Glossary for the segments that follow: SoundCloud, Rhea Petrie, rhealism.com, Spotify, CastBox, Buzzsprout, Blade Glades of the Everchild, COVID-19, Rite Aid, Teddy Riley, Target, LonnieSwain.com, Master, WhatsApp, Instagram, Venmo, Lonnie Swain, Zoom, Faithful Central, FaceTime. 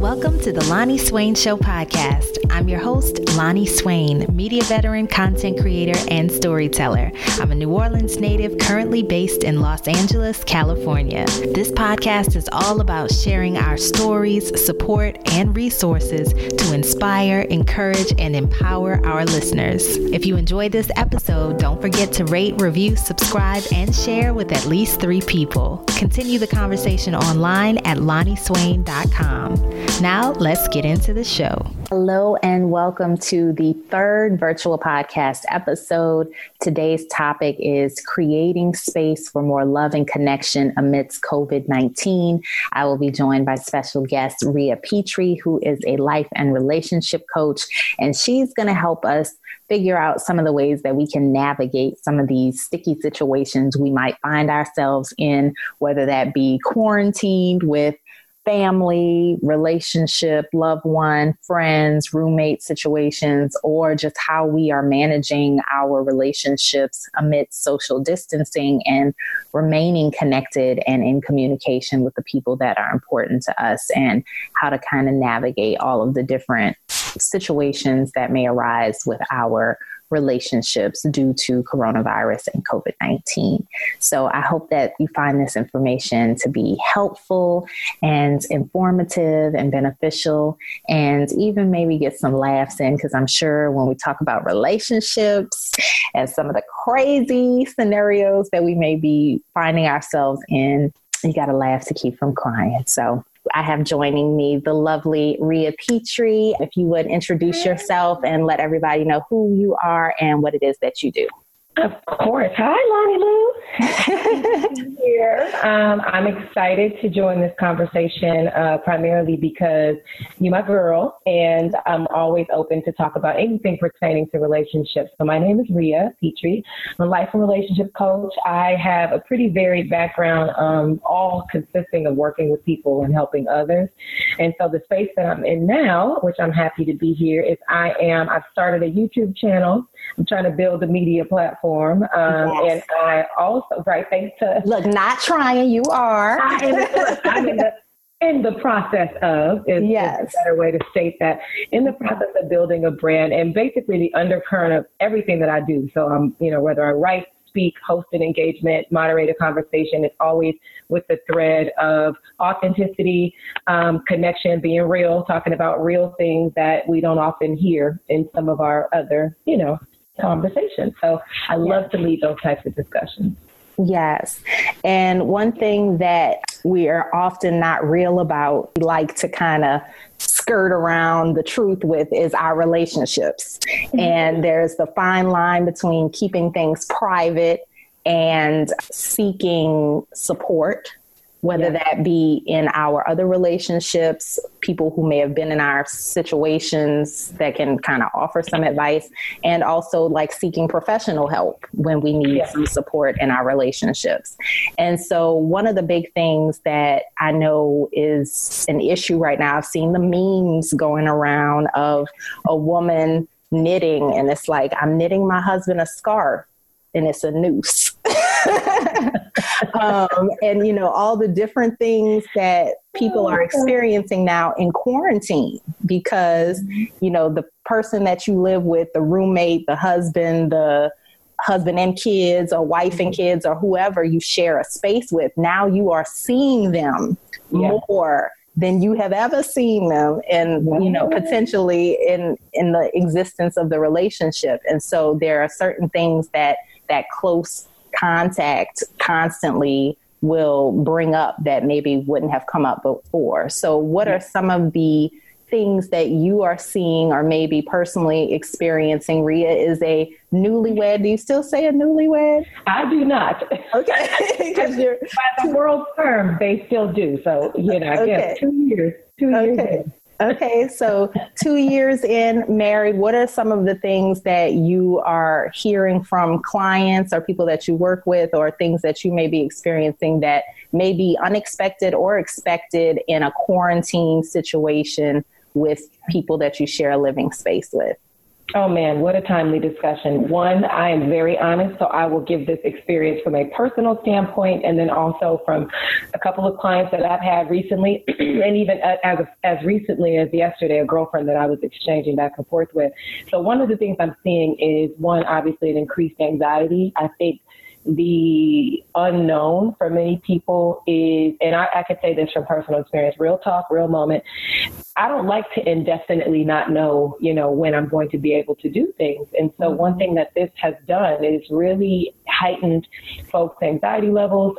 Welcome to the Lonnie Swain Show podcast. I'm your host, Lonnie Swain, media veteran, content creator, and storyteller. I'm a New Orleans native currently based in Los Angeles, California. This podcast is all about sharing our stories, support, and resources to inspire, encourage, and empower our listeners. If you enjoyed this episode, don't forget to rate, review, subscribe, and share with at least 3 people. Continue the conversation online at LonnieSwain.com. Now, let's get into the show. Hello, and welcome to the 3rd virtual podcast episode. Today's topic is creating space for more love and connection amidst COVID-19. I will be joined by special guest Rhea Petrie, who is a life and relationship coach, and she's going to help us figure out some of the ways that we can navigate some of these sticky situations we might find ourselves in, whether that be quarantined with family, relationship, loved one, friends, roommate situations, or just how we are managing our relationships amidst social distancing and remaining connected and in communication with the people that are important to us, and how to kind of navigate all of the different situations that may arise with our relationships due to coronavirus and COVID-19. So I hope that you find this information to be helpful and informative and beneficial, and even maybe get some laughs in, because I'm sure when we talk about relationships and some of the crazy scenarios that we may be finding ourselves in, you got to laugh to keep from crying. So I have joining me the lovely Rhea Petrie. If you would introduce yourself and let everybody know who you are and what it is that you do. Of course. Hi, Lonnie Lou. Here. I'm excited to join this conversation primarily because you're my girl, and I'm always open to talk about anything pertaining to relationships. So my name is Rhea Petrie. I'm a life and relationship coach. I have a pretty varied background, all consisting of working with people and helping others. And so the space that I'm in now, which I'm happy to be here, is I've started a YouTube channel. I'm trying to build a media platform. Yes. And I also, right, thanks to... Look, not trying, you are. I'm in the process of, is a better way to state that, in the process of building a brand and basically the undercurrent of everything that I do. So I'm, whether I write, speak, host an engagement, moderate a conversation, it's always with the thread of authenticity, connection, being real, talking about real things that we don't often hear in some of our other, conversation. So I love to lead those types of discussions. Yes. And one thing that we are often not real about, we like to kind of skirt around the truth with, is our relationships. Mm-hmm. And there's the fine line between keeping things private and seeking support, whether that be in our other relationships, people who may have been in our situations that can kind of offer some advice, and also like seeking professional help when we need some support in our relationships. And so one of the big things that I know is an issue right now, I've seen the memes going around of a woman knitting, and it's like, I'm knitting my husband a scarf, and it's a noose. And all the different things that people are experiencing now in quarantine, because, the person that you live with, the roommate, the husband and kids, or wife and kids, or whoever you share a space with, now you are seeing them more than you have ever seen them, and potentially in the existence of the relationship. And so there are certain things that close contact constantly will bring up that maybe wouldn't have come up before. So what are some of the things that you are seeing or maybe personally experiencing? Rhea is a newlywed. Do you still say a newlywed? I do not. Okay. Because by the world term, they still do. So, I guess 2 years. Two years in. Okay, so 2 years in, married. What are some of the things that you are hearing from clients or people that you work with, or things that you may be experiencing that may be unexpected or expected in a quarantine situation with people that you share a living space with? Oh, man, what a timely discussion. One, I am very honest, so I will give this experience from a personal standpoint and then also from a couple of clients that I've had recently, and even as recently as yesterday, a girlfriend that I was exchanging back and forth with. So one of the things I'm seeing is, one, obviously an increased anxiety. I think the unknown for many people is, and I could say this from personal experience, real talk, real moment, I don't like to indefinitely not know, when I'm going to be able to do things. And so one thing that this has done is really heightened folks' anxiety levels,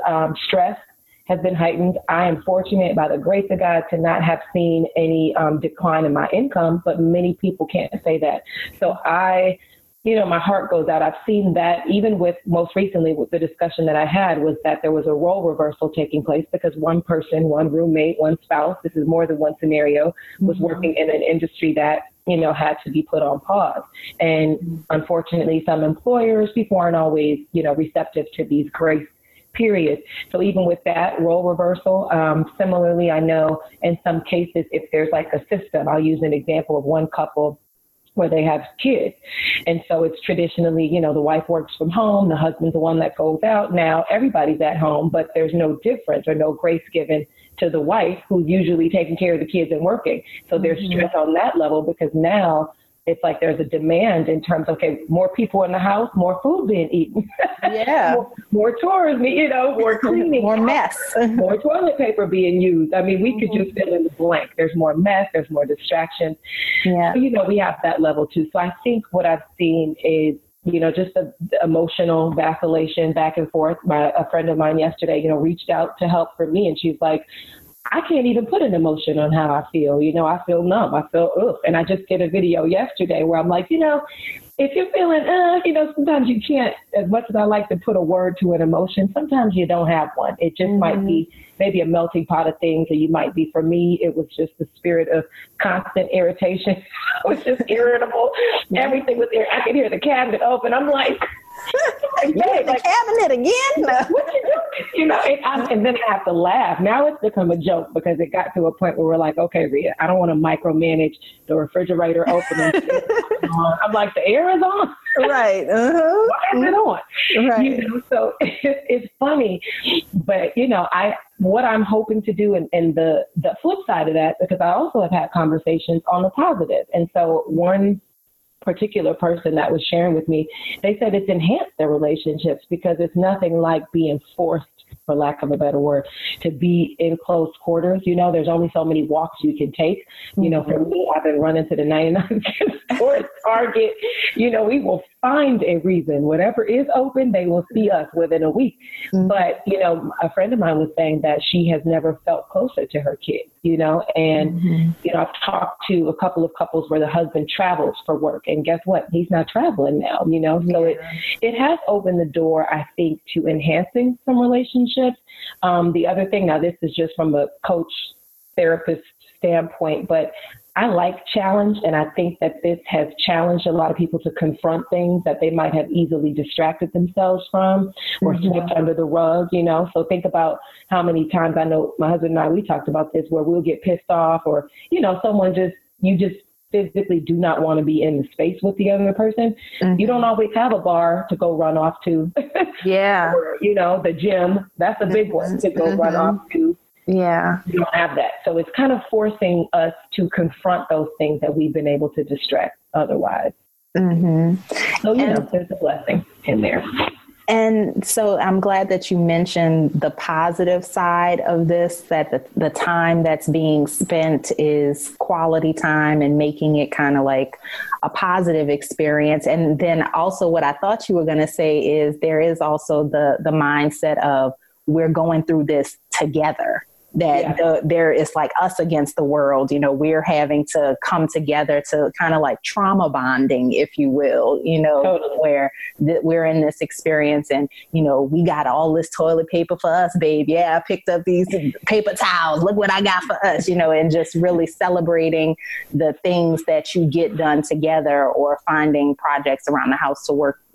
stress has been heightened. I am fortunate by the grace of God to not have seen any decline in my income, but many people can't say that. So my heart goes out. I've seen that even with most recently with the discussion that I had was that there was a role reversal taking place because one person, one roommate, one spouse, this is more than one scenario, was working in an industry that, had to be put on pause. And unfortunately, some employers, people aren't always, receptive to these grace periods. So even with that role reversal, similarly, I know in some cases, if there's like a system, I'll use an example of one couple where they have kids. And so it's traditionally, the wife works from home, the husband's the one that goes out. Now everybody's at home, but there's no difference or no grace given to the wife who's usually taking care of the kids and working. So there's stress on that level because now it's like there's a demand in terms of, okay, more people in the house, more food being eaten. Yeah. more tourism, more cleaning. More mess. More toilet paper being used. I mean, we could just fill in the blank. There's more mess. There's more distraction. Yeah. So, we have that level too. So I think what I've seen is, just the emotional vacillation back and forth. A friend of mine yesterday, reached out to help for me. And she's like, I can't even put an emotion on how I feel. I feel numb. I feel oof. And I just did a video yesterday where I'm like, if you're feeling, sometimes you can't, as much as I like to put a word to an emotion, sometimes you don't have one. It just might be maybe a melting pot of things, or you might be, for me, it was just the spirit of constant irritation. I was just irritable. Everything was there. I could hear the cabinet open. I'm like, yeah, the cabinet again? No. What you doing? And then I have to laugh. Now it's become a joke because it got to a point where we're like, okay, Rhea, I don't want to micromanage the refrigerator opening. I'm like, the air is on. Right. Uh-huh. Why is it on? Right. So it's funny. But, what I'm hoping to do and the flip side of that, because I also have had conversations on the positive. And so one particular person that was sharing with me, they said it's enhanced their relationships because it's nothing like being forced, for lack of a better word, to be in close quarters. There's only so many walks you can take. For me, I've been running to the 99 store at Target. We will find a reason. Whatever is open, they will see us within a week. But, a friend of mine was saying that she has never felt closer to her kids, and, I've talked to a couple of couples where the husband travels for work. And guess what? He's not traveling now, So it has opened the door, I think, to enhancing some relationships. The other thing, now this is just from a coach therapist standpoint, but I like challenge, and I think that this has challenged a lot of people to confront things that they might have easily distracted themselves from or swept under the rug, So think about how many times, I know my husband and I, we talked about this, where we'll get pissed off or, someone you just physically do not want to be in the space with the other person. You don't always have a bar to go run off to. Yeah. Or, the gym. That's a big one to go run off to. Yeah. You don't have that. So it's kind of forcing us to confront those things that we've been able to distract otherwise. So, there's a blessing in there. And so I'm glad that you mentioned the positive side of this, that the time that's being spent is quality time and making it kind of like a positive experience. And then also what I thought you were going to say is there is also the mindset of we're going through this together. That there is like us against the world, we're having to come together to kind of like trauma bonding, if you will, totally. Where we're in this experience and, we got all this toilet paper for us, babe. Yeah. I picked up these paper towels. Look what I got for us, and just really celebrating the things that you get done together or finding projects around the house to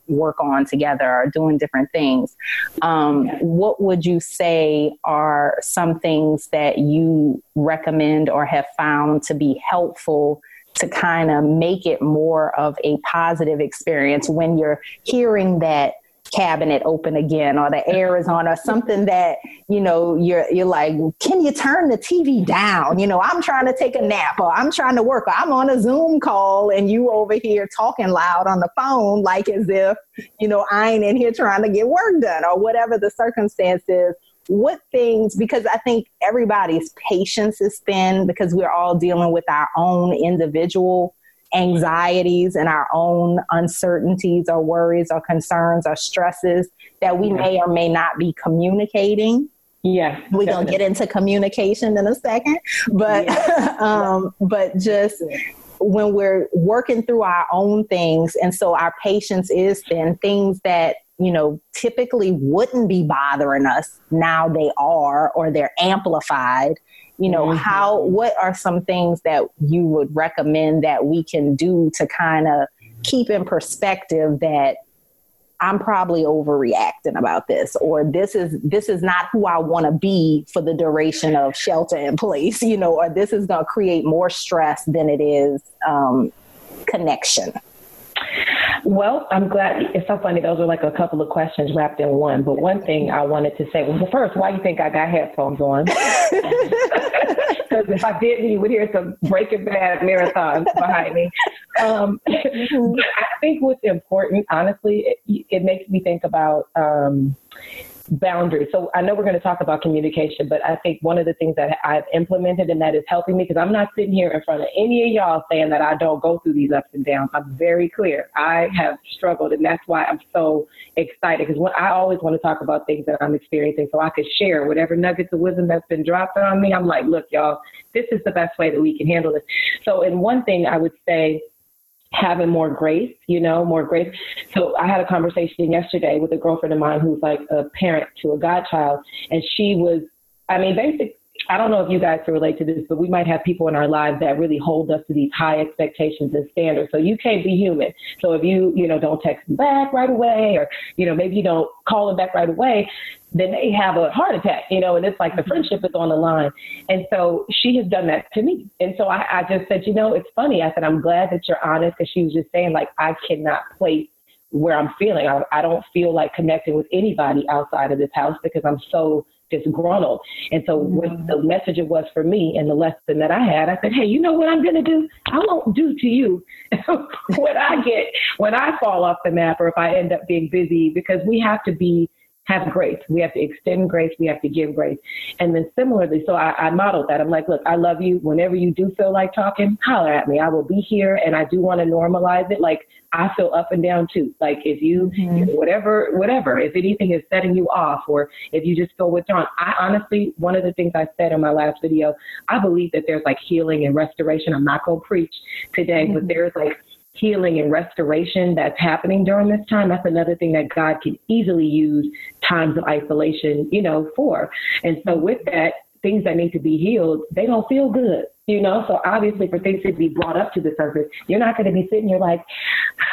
work on together or doing different things. What would you say are some things that you recommend or have found to be helpful to kind of make it more of a positive experience when you're hearing that cabinet open again, or the air is on, or something that, you know, you're like, can you turn the TV down? You know, I'm trying to take a nap, or I'm trying to work, or I'm on a Zoom call, and you over here talking loud on the phone, like as if, you know, I ain't in here trying to get work done, or whatever the circumstance is. What things, because I think everybody's patience is thin, because we're all dealing with our own individual anxieties and our own uncertainties or worries or concerns or stresses that we may or may not be communicating. Yeah. We're going to get into communication in a second, but, yeah. But just when we're working through our own things. And so our patience is thin. Things that, you know, typically wouldn't be bothering us, now they are, or they're amplified. You know, what are some things that you would recommend that we can do to kind of keep in perspective that I'm probably overreacting about this, or this is not who I want to be for the duration of shelter in place, you know, or this is going to create more stress than it is connection. Well, I'm glad. It's so funny. Those are like a couple of questions wrapped in one. But one thing I wanted to say was, well, first, why do you think I got headphones on? Because if I didn't, you would hear some Breaking Bad marathons behind me. But I think what's important, honestly, it makes me think about boundaries. So I know we're going to talk about communication, but I think one of the things that I've implemented and that is helping me, because I'm not sitting here in front of any of y'all saying that I don't go through these ups and downs. I'm very clear. I have struggled, and that's why I'm so excited, because I always want to talk about things that I'm experiencing so I could share whatever nuggets of wisdom that's been dropped on me. I'm like, look, y'all, this is the best way that we can handle this. So in one thing I would say, having more grace, you know, more grace. So I had a conversation yesterday with a girlfriend of mine who's like a parent to a godchild. And she was, I mean, basically, I don't know if you guys can relate to this, but we might have people in our lives that really hold us to these high expectations and standards. So you can't be human. So if you don't text them back right away, or, you know, maybe you don't call them back right away, then they have a heart attack, you know, and it's like the friendship is on the line. And so she has done that to me. And so I just said, you know, it's funny. I said, I'm glad that you're honest, because she was just saying, like, I cannot place where I'm feeling. I don't feel like connecting with anybody outside of this house because I'm so disgruntled. And so what the message it was for me and the lesson that I had, I said, hey, you know what I'm going to do? I won't do to you when I fall off the map, or if I end up being busy, because we have to have grace. We have to extend grace. We have to give grace. And then similarly, so I modeled that. I'm like, look, I love you. Whenever you do feel like talking, holler at me. I will be here. And I do want to normalize it. Like, I feel up and down too. Like, if you, whatever, if anything is setting you off, or if you just feel withdrawn, I honestly, one of the things I said in my last video, I believe that there's like healing and restoration. I'm not going to preach today, but there's like healing and restoration that's happening during this time. That's another thing that God can easily use times of isolation, you know, for. And so with that, things that need to be healed, they don't feel good, you know? So obviously for things to be brought up to the surface, you're not going to be sitting here like,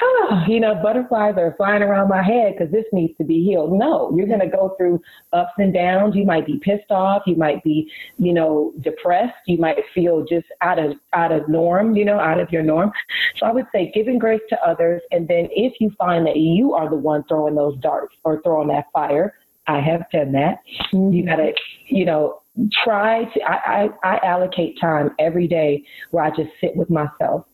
oh, you know, butterflies are flying around my head because this needs to be healed. No, you're going to go through ups and downs. You might be pissed off. You might be, you know, depressed. You might feel just out of norm, you know, out of your norm. So I would say giving grace to others. And then if you find that you are the one throwing those darts or throwing that fire, I have done that. You got to, you know, I allocate time every day where I just sit with myself.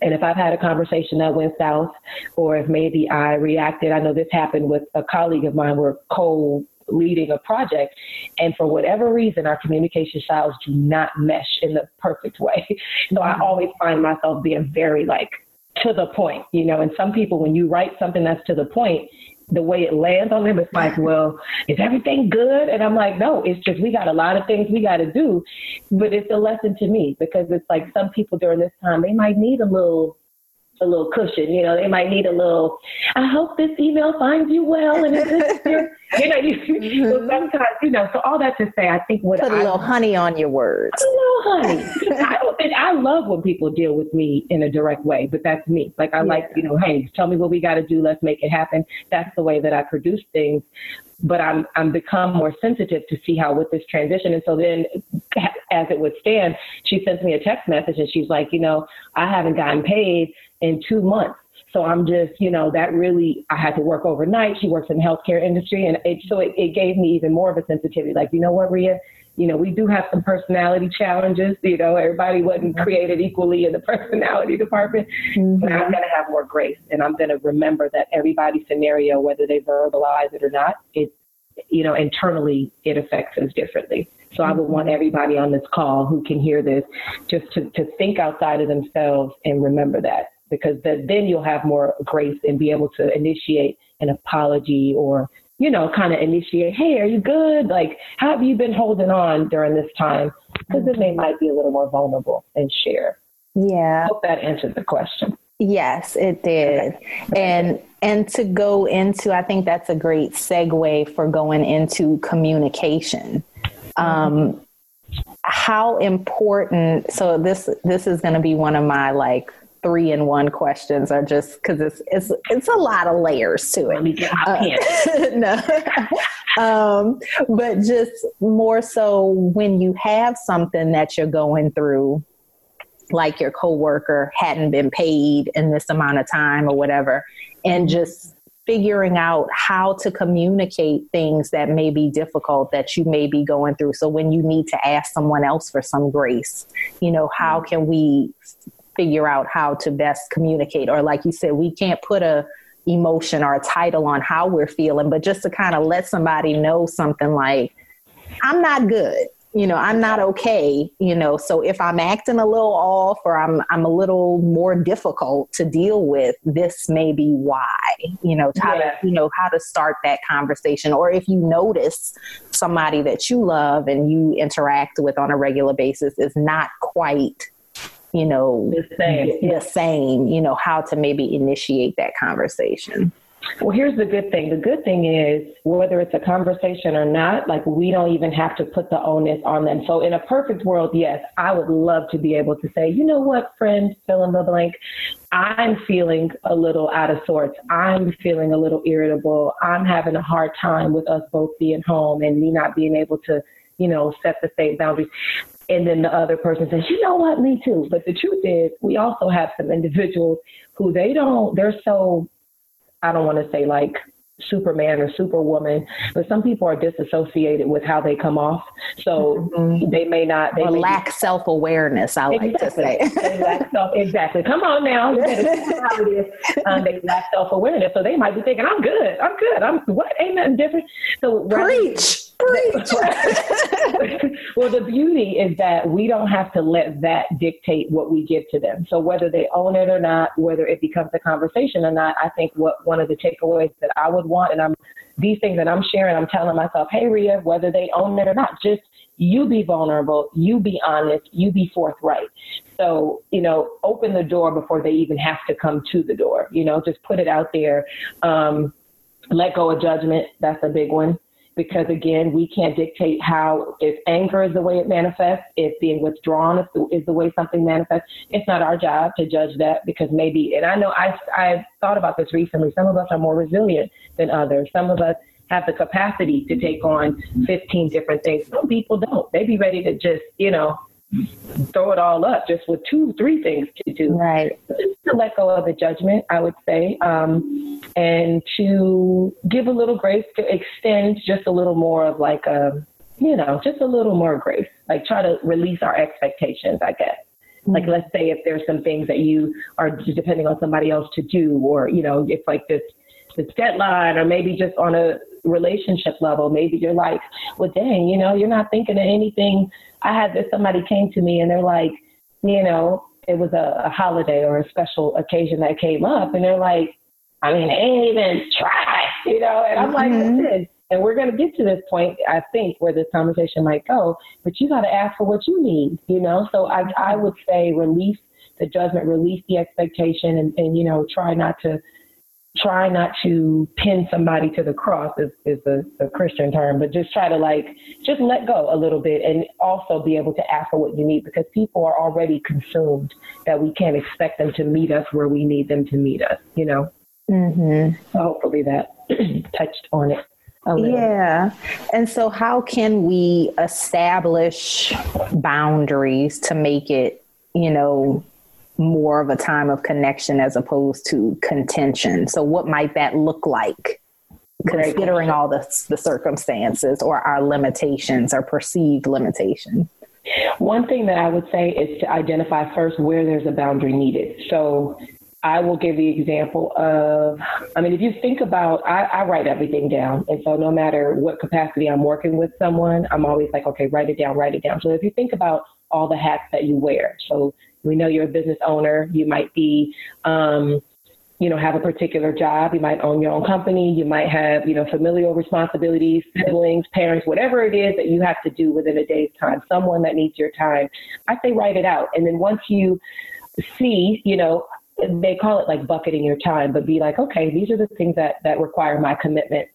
And if I've had a conversation that went south, or if maybe I reacted, I know this happened with a colleague of mine, we're co-leading a project, and for whatever reason, our communication styles do not mesh in the perfect way. So I always find myself being very like to the point, you know, and some people, when you write something that's to the point, the way it lands on them, it's like, well, is everything good? And I'm like, no, it's just, we got a lot of things we got to do. But it's a lesson to me, because it's like some people during this time, they might need a little cushion, you know, they might need a little, I hope this email finds you well. And it's you know, so sometimes, you know, so all that to say, I think what put a little honey on your words. I love when people deal with me in a direct way, but that's me. Like, I like, you know, hey, tell me what we got to do. Let's make it happen. That's the way that I produce things. But I'm become more sensitive to see how with this transition. And so then as it would stand, she sends me a text message and she's like, you know, I haven't gotten paid in 2 months. So I'm just, you know, that really, I had to work overnight. She works in the healthcare industry. And it gave me even more of a sensitivity. Like, you know what, Rhea? You know, we do have some personality challenges. You know, everybody wasn't created equally in the personality department. Mm-hmm. But I'm going to have more grace. And I'm going to remember that everybody's scenario, whether they verbalize it or not, it, you know, internally, it affects us differently. So I would want everybody on this call who can hear this just to think outside of themselves and remember that. Because then you'll have more grace and be able to initiate an apology or, you know, kind of initiate, hey, are you good? Like, how have you been holding on during this time? Because then they might be a little more vulnerable and share. Yeah. I hope that answered the question. Yes, it did. Okay. And to go into, I think that's a great segue for going into communication. How important, so this is going to be one of my, like, 3-in-1 questions, are just because it's a lot of layers to it. But just more so when you have something that you're going through, like your coworker hadn't been paid in this amount of time or whatever, and just figuring out how to communicate things that may be difficult that you may be going through. So when you need to ask someone else for some grace, you know, how can we figure out how to best communicate? Or like you said, we can't put a emotion or a title on how we're feeling, but just to kind of let somebody know something like, I'm not good, you know, I'm not okay, you know, so if I'm acting a little off or I'm a little more difficult to deal with, this may be why, you know, how to start that conversation. Or if you notice somebody that you love and you interact with on a regular basis is not quite, you know, the same, you know, how to maybe initiate that conversation. Well, here's the good thing. The good thing is whether it's a conversation or not, like we don't even have to put the onus on them. So in a perfect world, yes, I would love to be able to say, you know what, friend, fill in the blank, I'm feeling a little out of sorts. I'm feeling a little irritable. I'm having a hard time with us both being home and me not being able to, you know, set the same boundaries. And then the other person says, you know what, me too. But the truth is, we also have some individuals who they're so, I don't want to say like Superman or Superwoman, but some people are disassociated with how they come off. So they may not. They may lack self-awareness, I like to say. They lack exactly. Come on now. They lack self-awareness. So they might be thinking, I'm good. I'm what? Ain't nothing different. So Preach. Well, the beauty is that we don't have to let that dictate what we give to them. So whether they own it or not, whether it becomes a conversation or not, I think what one of the takeaways that I would want, and these things that I'm sharing, I'm telling myself, hey, Rhea, whether they own it or not, just you be vulnerable, you be honest, you be forthright. So, you know, open the door before they even have to come to the door, you know, just put it out there. Let go of judgment. That's a big one. Because, again, we can't dictate how, if anger is the way it manifests, if being withdrawn is the way something manifests, it's not our job to judge that. Because maybe, and I know I've thought about this recently, some of us are more resilient than others. Some of us have the capacity to take on 15 different things. Some people don't. They be ready to just, you know, throw it all up just with 2-3 things to do. Right. Just to let go of the judgment, I would say, and to give a little grace, to extend just a little more of like, you know, just a little more grace, like try to release our expectations, I guess. Like, let's say if there's some things that you are depending on somebody else to do, or, you know, it's like this deadline, or maybe just on a relationship level, maybe you're like, well, dang, you know, you're not thinking of anything. I had this, somebody came to me and they're like, you know, it was a holiday or a special occasion that came up, and they're like, I mean, they ain't even try, you know, and I'm like, listen, and we're going to get to this point, I think, where this conversation might go, but you got to ask for what you need, you know? So I would say release the judgment, release the expectation, and you know, try not to pin somebody to the cross is a Christian term, but just try to like, just let go a little bit, and also be able to ask for what you need, because people are already consumed that we can't expect them to meet us where we need them to meet us, you know? So hopefully that touched on it. Yeah. And so how can we establish boundaries to make it, you know, more of a time of connection as opposed to contention? So what might that look like, considering all the circumstances or our limitations or perceived limitations? One thing that I would say is to identify first where there's a boundary needed. So I will give the example of, I mean, if you think about, I write everything down. And so no matter what capacity I'm working with someone, I'm always like, okay, write it down. So if you think about all the hats that you wear, so we know you're a business owner, you might be, have a particular job, you might own your own company, you might have, familial responsibilities, siblings, parents, whatever it is that you have to do within a day's time, someone that needs your time, I say write it out. And then once you see, they call it like bucketing your time, but be like, okay, these are the things that require my commitment.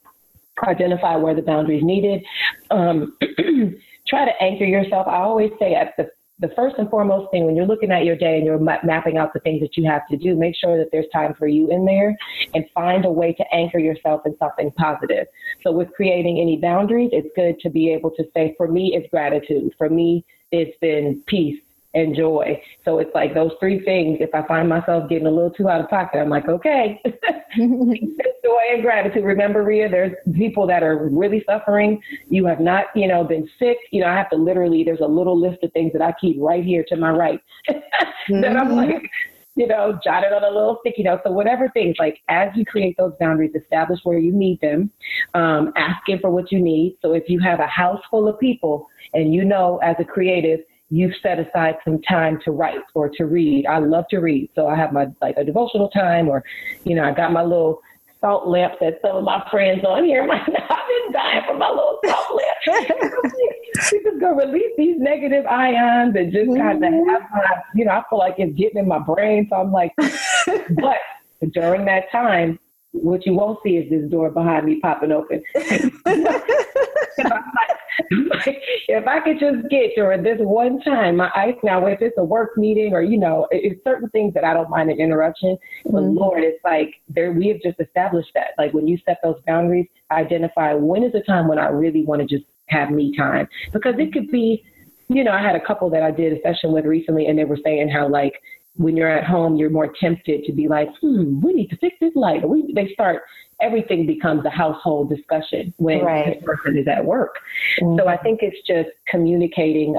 Identify where the boundaries needed. Try to anchor yourself. I always say at the first and foremost thing, when you're looking at your day and you're mapping out the things that you have to do, make sure that there's time for you in there and find a way to anchor yourself in something positive. So with creating any boundaries, it's good to be able to say, for me, it's gratitude. For me, it's been peace and joy. So it's like those three things. If I find myself getting a little too out of pocket, I'm like, okay, joy and gratitude. Remember, Rhea, there's people that are really suffering. You have not, been sick. I have to literally, there's a little list of things that I keep right here to my right that I'm like, jotted on a little sticky note. So whatever things, like as you create those boundaries, establish where you need them, asking for what you need. So if you have a house full of people and as a creative, you've set aside some time to write or to read. I love to read. So I have my a devotional time or, I got my little salt lamp that some of my friends on here might not have been dying for my little salt lamp. You just go release these negative ions and just kind of have my, I feel like it's getting in my brain. So I'm like, but during that time, what you won't see is this door behind me popping open. If I could just get during this one time, my ice, now if it's a work meeting or, it's certain things that I don't mind an interruption, but Lord, it's like we have just established that. Like when you set those boundaries, identify when is the time when I really want to just have me time, because it could be, I had a couple that I did a session with recently and they were saying how like, when you're at home, you're more tempted to be like, we need to fix this light. Everything becomes a household discussion when this person is at work. So I think it's just communicating,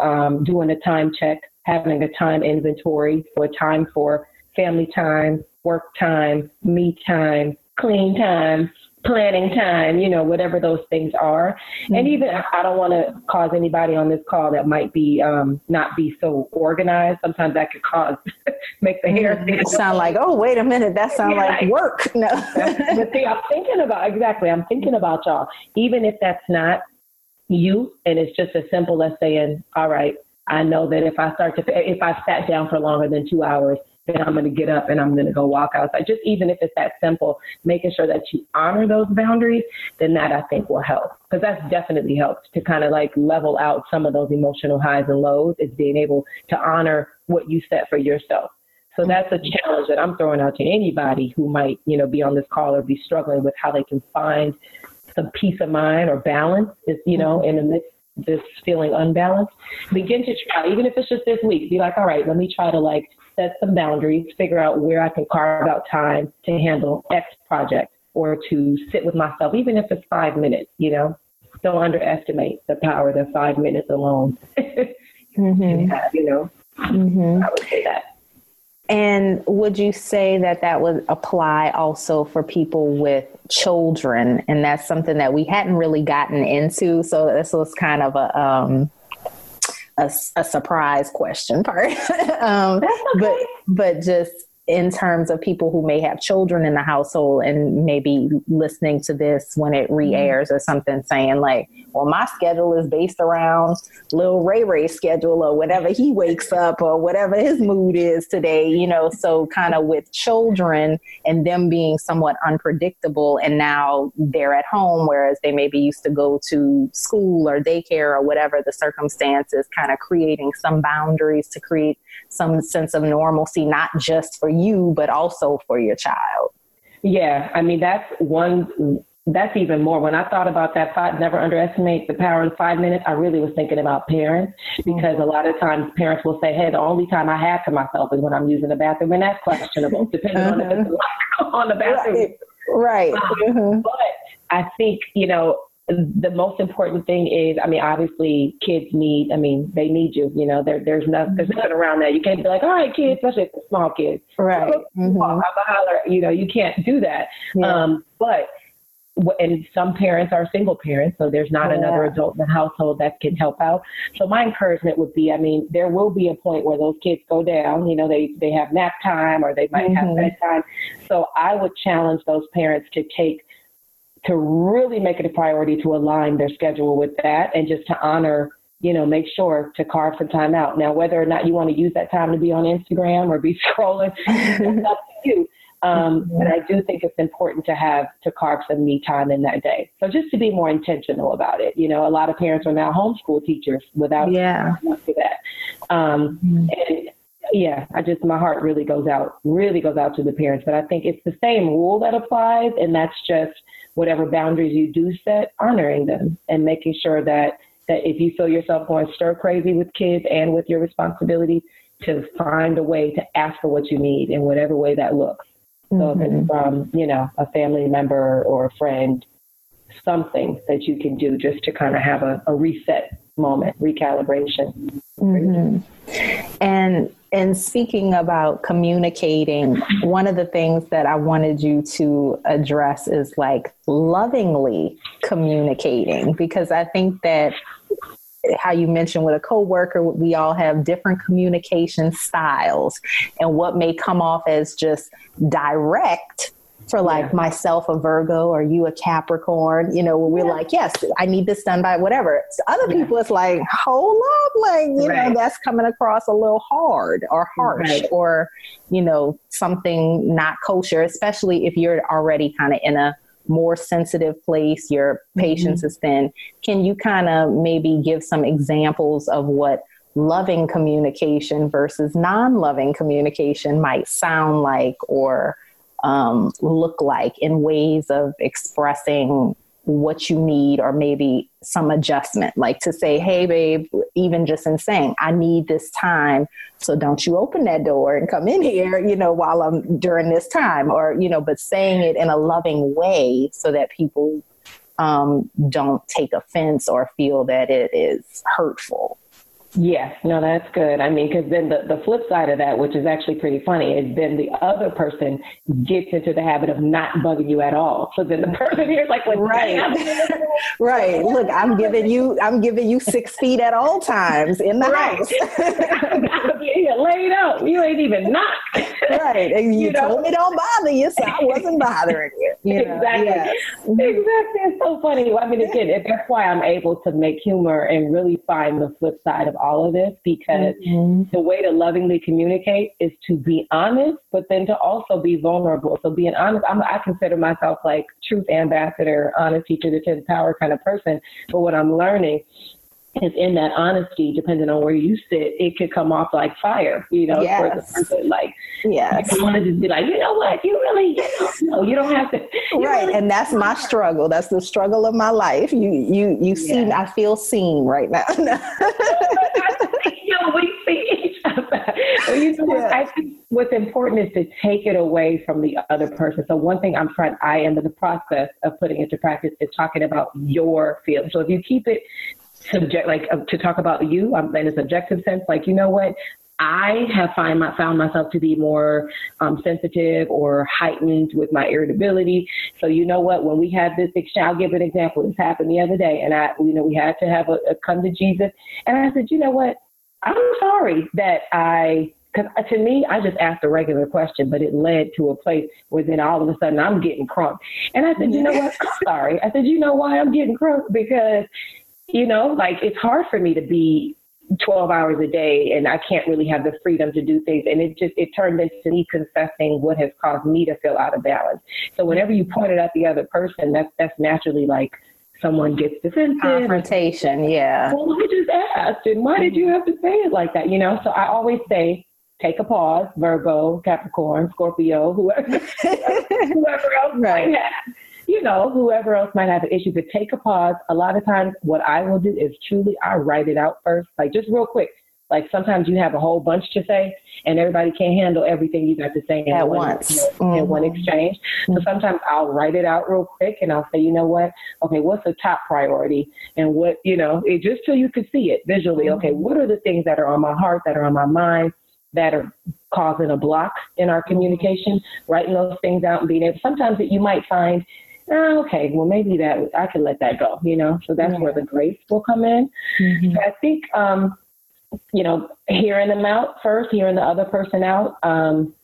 doing a time check, having a time inventory, so a time for family time, work time, me time, clean time, planning time, whatever those things are. And even I don't want to cause anybody on this call that might be not be so organized. Sometimes that could make the hair sound like, oh, wait a minute, that sounds like work. No, that's the thing I'm thinking about. Exactly. I'm thinking about y'all. Even if that's not you, and it's just as simple as saying, all right, I know that if I sat down for longer than 2 hours, then I'm going to get up and I'm going to go walk outside. Just even if it's that simple, making sure that you honor those boundaries, then that I think will help. Because that's definitely helped to kind of like level out some of those emotional highs and lows, is being able to honor what you set for yourself. So that's a challenge that I'm throwing out to anybody who might, be on this call or be struggling with how they can find some peace of mind or balance, in the midst of this feeling unbalanced. Begin to try, even if it's just this week, be like, all right, let me try to like, set some boundaries, figure out where I can carve out time to handle X project or to sit with myself, even if it's 5 minutes, Don't underestimate the power that 5 minutes alone. I would say that. And would you say that would apply also for people with children? And that's something that we hadn't really gotten into. So this was kind of a surprise question part, but just in terms of people who may have children in the household and maybe listening to this when it re-airs or something, saying like, well, my schedule is based around Lil Ray Ray's schedule or whatever he wakes up or whatever his mood is today, so kind of with children and them being somewhat unpredictable, and now they're at home, whereas they maybe used to go to school or daycare or whatever the circumstances, kind of creating some boundaries to create some sense of normalcy, not just for you, but also for your child. Yeah. I mean, that's one that's even more. When I thought about that, never underestimate the power of 5 minutes, I really was thinking about parents, because a lot of times parents will say, hey, the only time I have to myself is when I'm using the bathroom, and that's questionable, depending on if it's a lock on the bathroom. Right. But I think, you know, the most important thing is, I mean, obviously kids need, I mean, they need you, you know, there's nothing around that. You can't be like, all right, kids, especially if they're small kids. Right. You know, you can't do that. Yeah. And some parents are single parents, so there's not another adult in the household that can help out. So my encouragement would be, I mean, there will be a point where those kids go down, you know, they have nap time or they might have bedtime. So I would challenge those parents to really make it a priority to align their schedule with that, and just to honor, you know, make sure to carve some time out. Now, whether or not you want to use that time to be on Instagram or be scrolling, that's up to you. And I do think it's important to carve some me time in that day. So just to be more intentional about it. You know, a lot of parents are now homeschool teachers without that. And yeah, my heart really goes out to the parents, but I think it's the same rule that applies, and that's just whatever boundaries you do set, honoring them and making sure that if you feel yourself going stir crazy with kids and with your responsibility, to find a way to ask for what you need in whatever way that looks. So if it's from, you know, a family member or a friend, something that you can do just to kind of have a reset moment, recalibration. And speaking about communicating, one of the things that I wanted you to address is like lovingly communicating, because I think that how you mentioned with a coworker, we all have different communication styles, and what may come off as just direct for like myself, a Virgo, or you, a Capricorn, you know, where we're like, yes, I need this done by whatever. So other people, it's like, hold up, like, you know, that's coming across a little hard or harsh or, you know, something not kosher, especially if you're already kind of in a more sensitive place, your patience is thin. Can you kind of maybe give some examples of what loving communication versus non-loving communication might sound like or look like in ways of expressing what you need, or maybe some adjustment, like to say, hey babe, even just in saying, I need this time, so don't you open that door and come in here, you know, while I'm during this time, or, you know, but saying it in a loving way so that people don't take offense or feel that it is hurtful. Yes, no, that's good. I mean, because then the flip side of that, which is actually pretty funny, is then the other person gets into the habit of not bugging you at all. So then the person here is like, well, right. Look, I'm giving you 6 feet at all times in the house. You're laid up. You ain't even knocked. Right. And you told me don't bother you, so I wasn't bothering you. Exactly. Yes. Exactly. It's so funny. I mean, again, that's why I'm able to make humor and really find the flip side of all of this, because the way to lovingly communicate is to be honest, but then to also be vulnerable. So being honest, I consider myself like truth ambassador, honest teacher to 10 power kind of person. But what I'm learning is in that honesty, depending on where you sit, it could come off like fire, you know, for the person, like, you want to just be like, you know what, you don't have to. Right. And that's my struggle. That's the struggle of my life. You seem, I feel seen right now. We see each other. So, you know, I think what's important is to take it away from the other person. So one thing I am in the process of putting into practice is talking about your feelings. So if you keep it subject, like to talk about you in a subjective sense, like, you know what, I have found myself to be more sensitive or heightened with my irritability. So you know what, when we had this exchange, I'll give an example. This happened the other day, and we had to have a come to Jesus. And I said, you know what, I'm sorry because to me, I just asked a regular question, but it led to a place where then all of a sudden I'm getting crunk. And I said, you know what, I'm sorry. I said, you know why I'm getting crunk? Because, you know, like, it's hard for me to be 12 hours a day, and I can't really have the freedom to do things. And it turned into me confessing what has caused me to feel out of balance. So whenever you point it at the other person, that's naturally like, someone gets defensive. Confrontation, yeah. Well, I just asked, and why did you have to say it like that? You know, so I always say, take a pause, Virgo, Capricorn, Scorpio, whoever else might have. You you know, whoever else might have an issue, to take a pause. A lot of times what I will do is truly I write it out first, like just real quick. Like sometimes you have a whole bunch to say and everybody can't handle everything you got to say at once, in one exchange. Mm-hmm. So sometimes I'll write it out real quick and I'll say, you know what? Okay, what's the top priority? And what, you know, it just so you could see it visually. Mm-hmm. Okay, what are the things that are on my heart, that are on my mind, that are causing a block in our communication? Writing those things out and being able, sometimes that you might find, oh, okay, well, maybe that I can let that go, you know? So that's where the grace will come in. Mm-hmm. I think, you know, hearing them out first, hearing the other person out,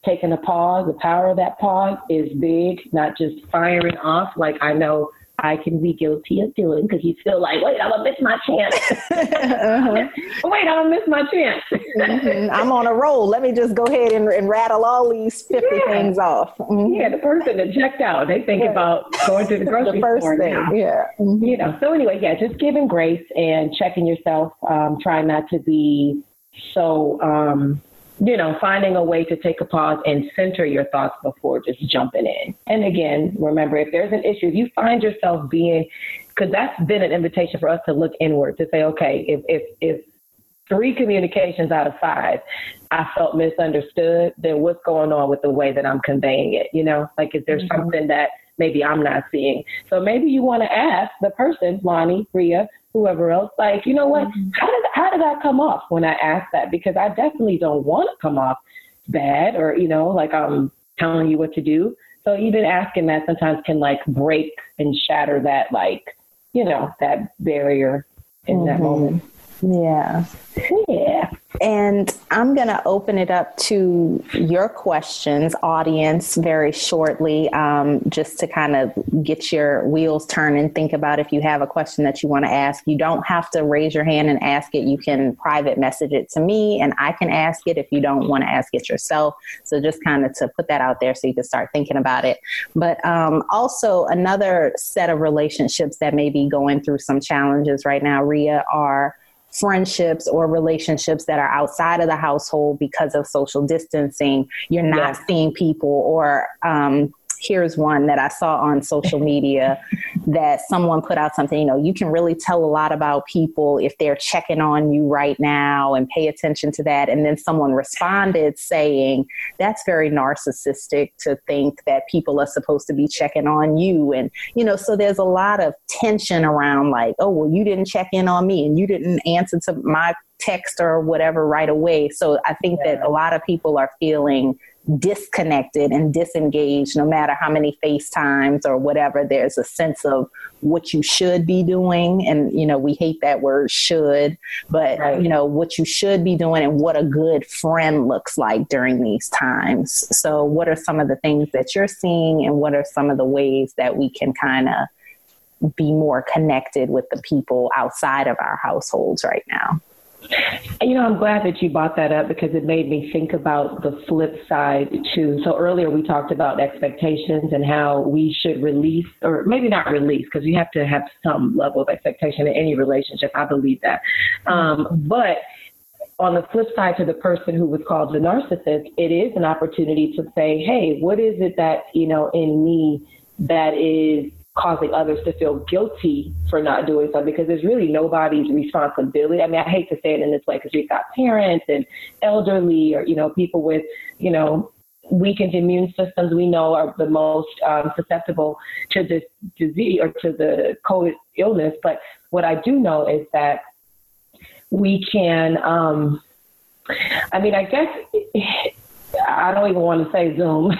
taking a pause, the power of that pause is big, not just firing off. Like I know I can be guilty of doing, because you feel like, wait, I'm going to miss my chance. Wait, I'm going to miss my chance. Mm-hmm. I'm on a roll. Let me just go ahead and rattle all these 50 things off. Mm-hmm. Yeah, the person that checked out, they think about going to the grocery store. The first thing, now. Mm-hmm. You know, so anyway, just giving grace and checking yourself, trying not to be so, you know, finding a way to take a pause and center your thoughts before just jumping in. And again, remember, if there's an issue, if you find yourself being, because that's been an invitation for us to look inward, to say, okay, if 3 communications out of 5, I felt misunderstood, then what's going on with the way that I'm conveying it? You know, like, is there something that maybe I'm not seeing? So maybe you want to ask the person, Lonnie, Rhea, whoever else, like, you know what, how did I come off when I asked that? Because I definitely don't want to come off bad, or, you know, like I'm telling you what to do. So even asking that sometimes can like break and shatter that, like, you know, that barrier in that moment. Yeah. And I'm going to open it up to your questions, audience, very shortly, just to kind of get your wheels turning. Think about if you have a question that you want to ask. You don't have to raise your hand and ask it. You can private message it to me and I can ask it if you don't want to ask it yourself. So just kind of to put that out there so you can start thinking about it. But also another set of relationships that may be going through some challenges right now, Rhea, are friendships or relationships that are outside of the household because of social distancing. You're not seeing people, or here's one that I saw on social media that someone put out something, you know, you can really tell a lot about people if they're checking on you right now, and pay attention to that. And then someone responded saying, that's very narcissistic to think that people are supposed to be checking on you. And, you know, so there's a lot of tension around like, oh, well, you didn't check in on me and you didn't answer to my text or whatever right away. So I think that a lot of people are feeling disconnected and disengaged, no matter how many FaceTimes or whatever. There's a sense of what you should be doing. And, you know, we hate that word should, but you know, what you should be doing and what a good friend looks like during these times. So what are some of the things that you're seeing, and what are some of the ways that we can kind of be more connected with the people outside of our households right now? You know, I'm glad that you brought that up, because it made me think about the flip side too. So earlier we talked about expectations and how we should release, or maybe not release, because you have to have some level of expectation in any relationship. I believe that. But on the flip side, to the person who was called the narcissist, it is an opportunity to say, hey, what is it that, you know, in me that is causing others to feel guilty for not doing something? Because there's really nobody's responsibility. I mean, I hate to say it in this way, because we've got parents and elderly, or, you know, people with, you know, weakened immune systems we know are the most susceptible to this disease or to the COVID illness. But what I do know is that we can, I mean, I guess, I don't even want to say Zoom.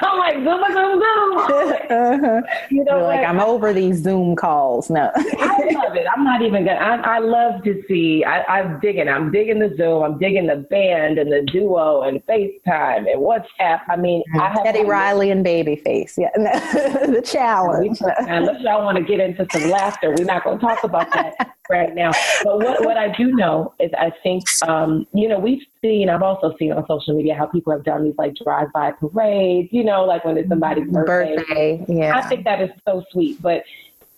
I'm like, Zoom. You know, like, I'm over these Zoom calls. No, I love it. I'm not even gonna. I love to see. I'm digging. I'm digging the Zoom. I'm digging the band and the duo and FaceTime and WhatsApp. I mean, I have Teddy Riley and Babyface. Yeah, no. The challenge. Unless y'all want to get into some laughter, we're not going to talk about that right now. But what I do know is, I think you know, we've seen. I've also seen on social media how people have done these like drive-by parades. You know, like when it's somebody's birthday. Yeah. I think that is so sweet. But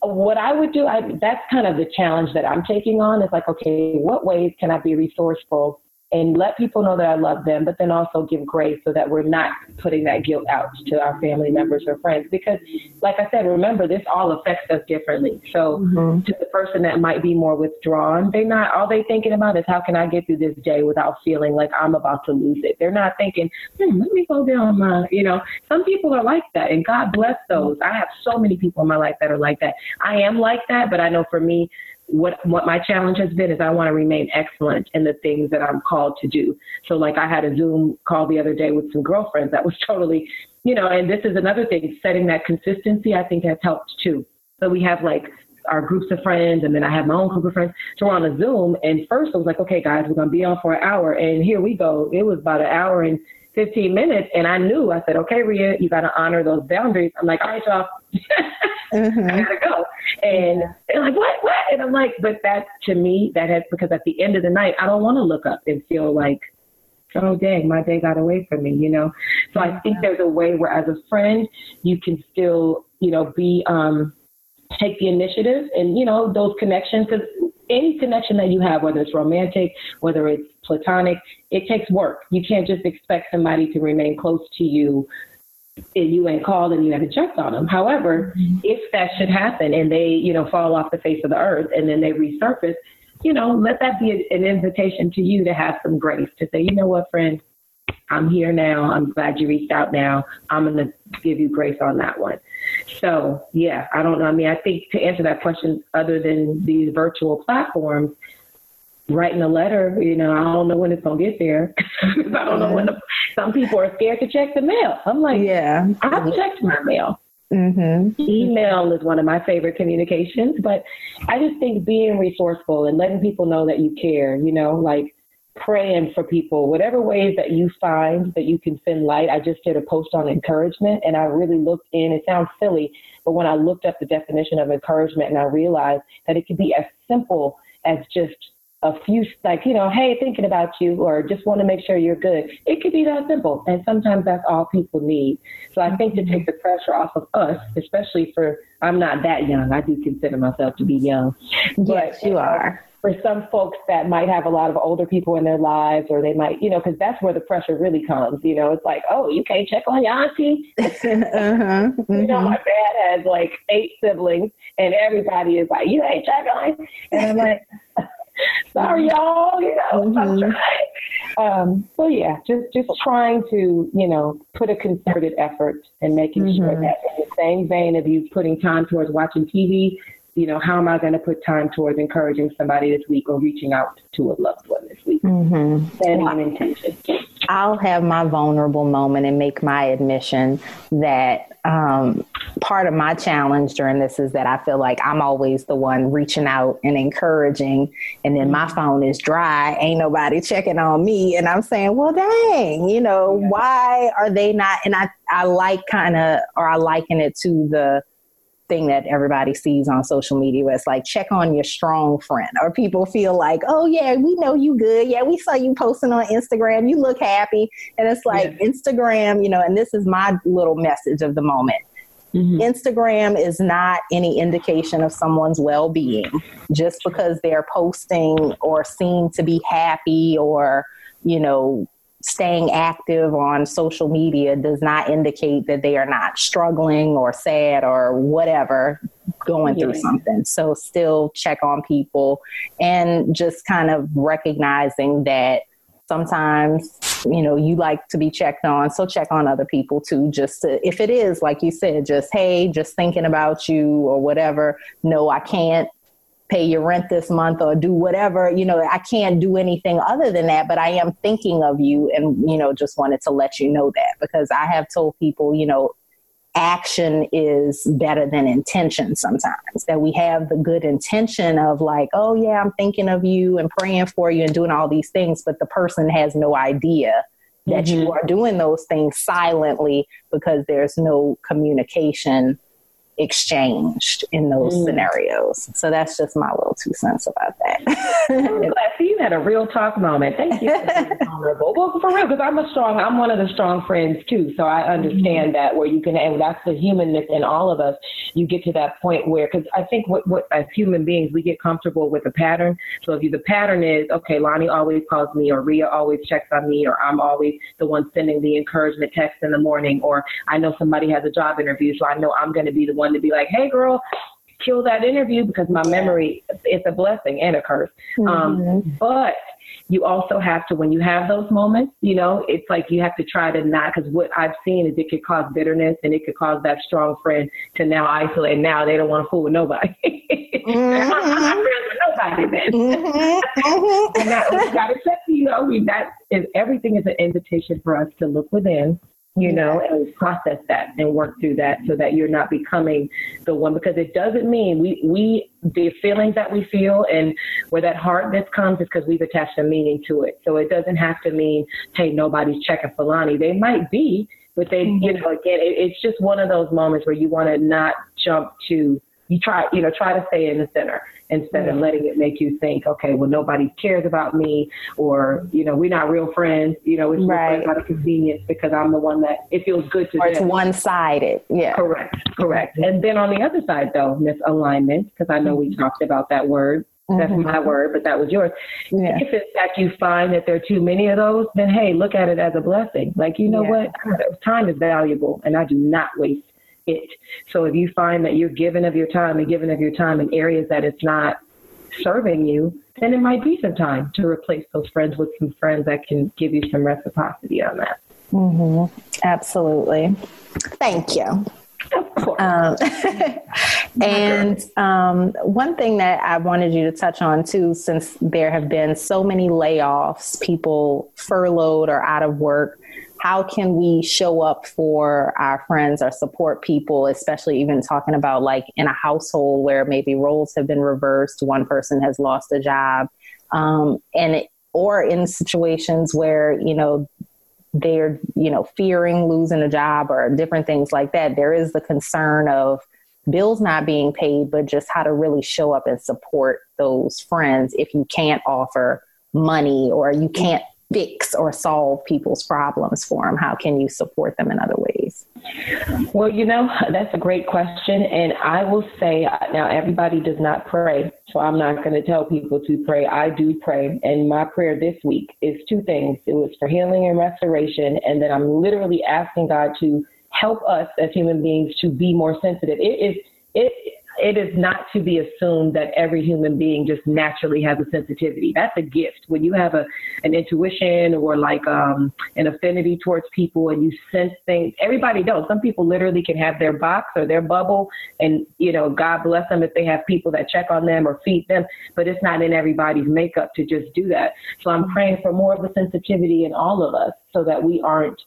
what I would do, that's kind of the challenge that I'm taking on. Is like, okay, what ways can I be resourceful and let people know that I love them, but then also give grace so that we're not putting that guilt out to our family members or friends. Because like I said, remember, this all affects us differently. So to the person that might be more withdrawn, they're not, all they're thinking about is how can I get through this day without feeling like I'm about to lose it. They're not thinking, let me go down my, you know, some people are like that, and God bless those. I have so many people in my life that are like that. I am like that, but I know for me, what my challenge has been is I want to remain excellent in the things that I'm called to do. So like I had a Zoom call the other day with some girlfriends that was totally, you know, and this is another thing, setting that consistency, I think has helped too. So we have like our groups of friends, and then I have my own group of friends. So we're on a Zoom, and first I was like, okay, guys, we're going to be on for an hour. And here we go. It was about an hour and 15 minutes. And I knew, I said, okay, Rhea, you got to honor those boundaries. I'm like, all right, y'all, I got to go. And they're like, what? And I'm like, but that to me, that has, because at the end of the night, I don't want to look up and feel like, oh, dang, my day got away from me, you know? So I think there's a way where as a friend, you can still, you know, be, take the initiative and, you know, those connections, because any connection that you have, whether it's romantic, whether it's platonic, it takes work. You can't just expect somebody to remain close to you and you ain't called and you haven't checked on them. However, if that should happen and they, you know, fall off the face of the earth and then they resurface, you know, let that be an invitation to you to have some grace, to say, you know what, friend, I'm here now. I'm glad you reached out now. I'm going to give you grace on that one. So, yeah, I don't know. I mean, I think to answer that question, other than these virtual platforms, writing a letter, you know, I don't know when it's going to get there. I don't know when some people are scared to check the mail. I'm like, yeah, I've checked my mail. Email is one of my favorite communications, but I just think being resourceful and letting people know that you care, you know, like, praying for people, whatever ways that you find that you can send light. I just did a post on encouragement, and I really looked in, it sounds silly, but when I looked up the definition of encouragement, and I realized that it could be as simple as just a few, like, you know, hey, thinking about you, or just want to make sure you're good. It could be that simple. And sometimes that's all people need. So I think to take the pressure off of us, especially for, I'm not that young. I do consider myself to be young. Yes, but you are. For some folks that might have a lot of older people in their lives, or they might, you know, because that's where the pressure really comes. You know, it's like, oh, you can't check on your auntie. You know, my dad has like 8 siblings, and everybody is like, you ain't checking on. And I'm like, sorry, y'all. You know, I'm trying. So yeah, just trying to, you know, put a concerted effort and making sure that in the same vein of you putting time towards watching TV. You know, how am I going to put time towards encouraging somebody this week, or reaching out to a loved one this week? Setting an intention. I'll have my vulnerable moment and make my admission that part of my challenge during this is that I feel like I'm always the one reaching out and encouraging. And then my phone is dry. Ain't nobody checking on me. And I'm saying, well, dang, you know, why are they not? And I like kind of, or I liken it to the thing that everybody sees on social media where it's like, check on your strong friend, or people feel like, oh yeah, we know you good. Yeah. We saw you posting on Instagram. You look happy. And it's like Instagram, you know, and this is my little message of the moment. Instagram is not any indication of someone's well-being just because they're posting or seem to be happy or, you know, staying active on social media does not indicate that they are not struggling or sad or whatever, going through something. So still check on people, and just kind of recognizing that sometimes, you know, you like to be checked on. So check on other people too, just to, if it is, like you said, just, hey, just thinking about you or whatever. No, I can't pay your rent this month or do whatever, you know, I can't do anything other than that, but I am thinking of you. And, you know, just wanted to let you know that, because I have told people, you know, action is better than intention sometimes, that we have the good intention of like, oh yeah, I'm thinking of you and praying for you and doing all these things, but the person has no idea that you are doing those things silently because there's no communication exchanged in those scenarios. So that's just my little 2 cents about that. I'm glad you had a real talk moment. Thank you for being vulnerable. Well, for real, because I'm one of the strong friends too. So I understand that where you can, and that's the humanness in all of us. You get to that point where, because I think what as human beings, we get comfortable with a pattern. So if the pattern is, okay, Lonnie always calls me, or Rhea always checks on me, or I'm always the one sending the encouragement text in the morning, or I know somebody has a job interview, so I know I'm going to be the one to be like, hey girl, kill that interview, because my memory, it's a blessing and a curse. But you also have to, when you have those moments, you know, it's like you have to try to not, because what I've seen is it could cause bitterness, and it could cause that strong friend to now isolate. And now they don't want to fool with nobody. I'm friends with nobody then. And that, we got to check, you know, everything is an invitation for us to look within. You know, and process that and work through that, so that you're not becoming the one, because it doesn't mean we the feelings that we feel and where that hardness comes is because we've attached a meaning to it. So it doesn't have to mean, hey, nobody's checking for Lonnie. They might be, but they, you know, again, it's just one of those moments where you want to not jump to, try to stay in the center instead of letting it make you think, okay, well, nobody cares about me, or, you know, we're not real friends, you know, it's just about a convenience because I'm the one that it feels good to do. Or it's one-sided. Yeah. Correct. And then on the other side, though, misalignment, because I know we talked about that word. That's my word, but that was yours. Yeah. If in fact you find that there are too many of those, then, hey, look at it as a blessing. Like, you know what? Time is valuable, and I do not waste it. So if you find that you're giving of your time in areas that it's not serving you, then it might be some time to replace those friends with some friends that can give you some reciprocity on that. Absolutely. Thank you. Of course. One thing that I wanted you to touch on too, since there have been so many layoffs, people furloughed or out of work, how can we show up for our friends or support people, especially even talking about like in a household where maybe roles have been reversed, one person has lost a job, or in situations where, you know, they're, you know, fearing losing a job or different things like that. There is the concern of bills not being paid, but just how to really show up and support those friends if you can't offer money or you can't fix or solve people's problems for them? How can you support them in other ways? Well, you know, that's a great question. And I will say, now everybody does not pray, so I'm not going to tell people to pray. I do pray. And my prayer this week is two things. It was for healing and restoration. And then I'm literally asking God to help us as human beings to be more sensitive. It is not to be assumed that every human being just naturally has a sensitivity. That's a gift. When you have an intuition or like an affinity towards people and you sense things, everybody does. Some people literally can have their box or their bubble, and, you know, God bless them if they have people that check on them or feed them, but it's not in everybody's makeup to just do that. So I'm praying for more of the sensitivity in all of us so that we aren't,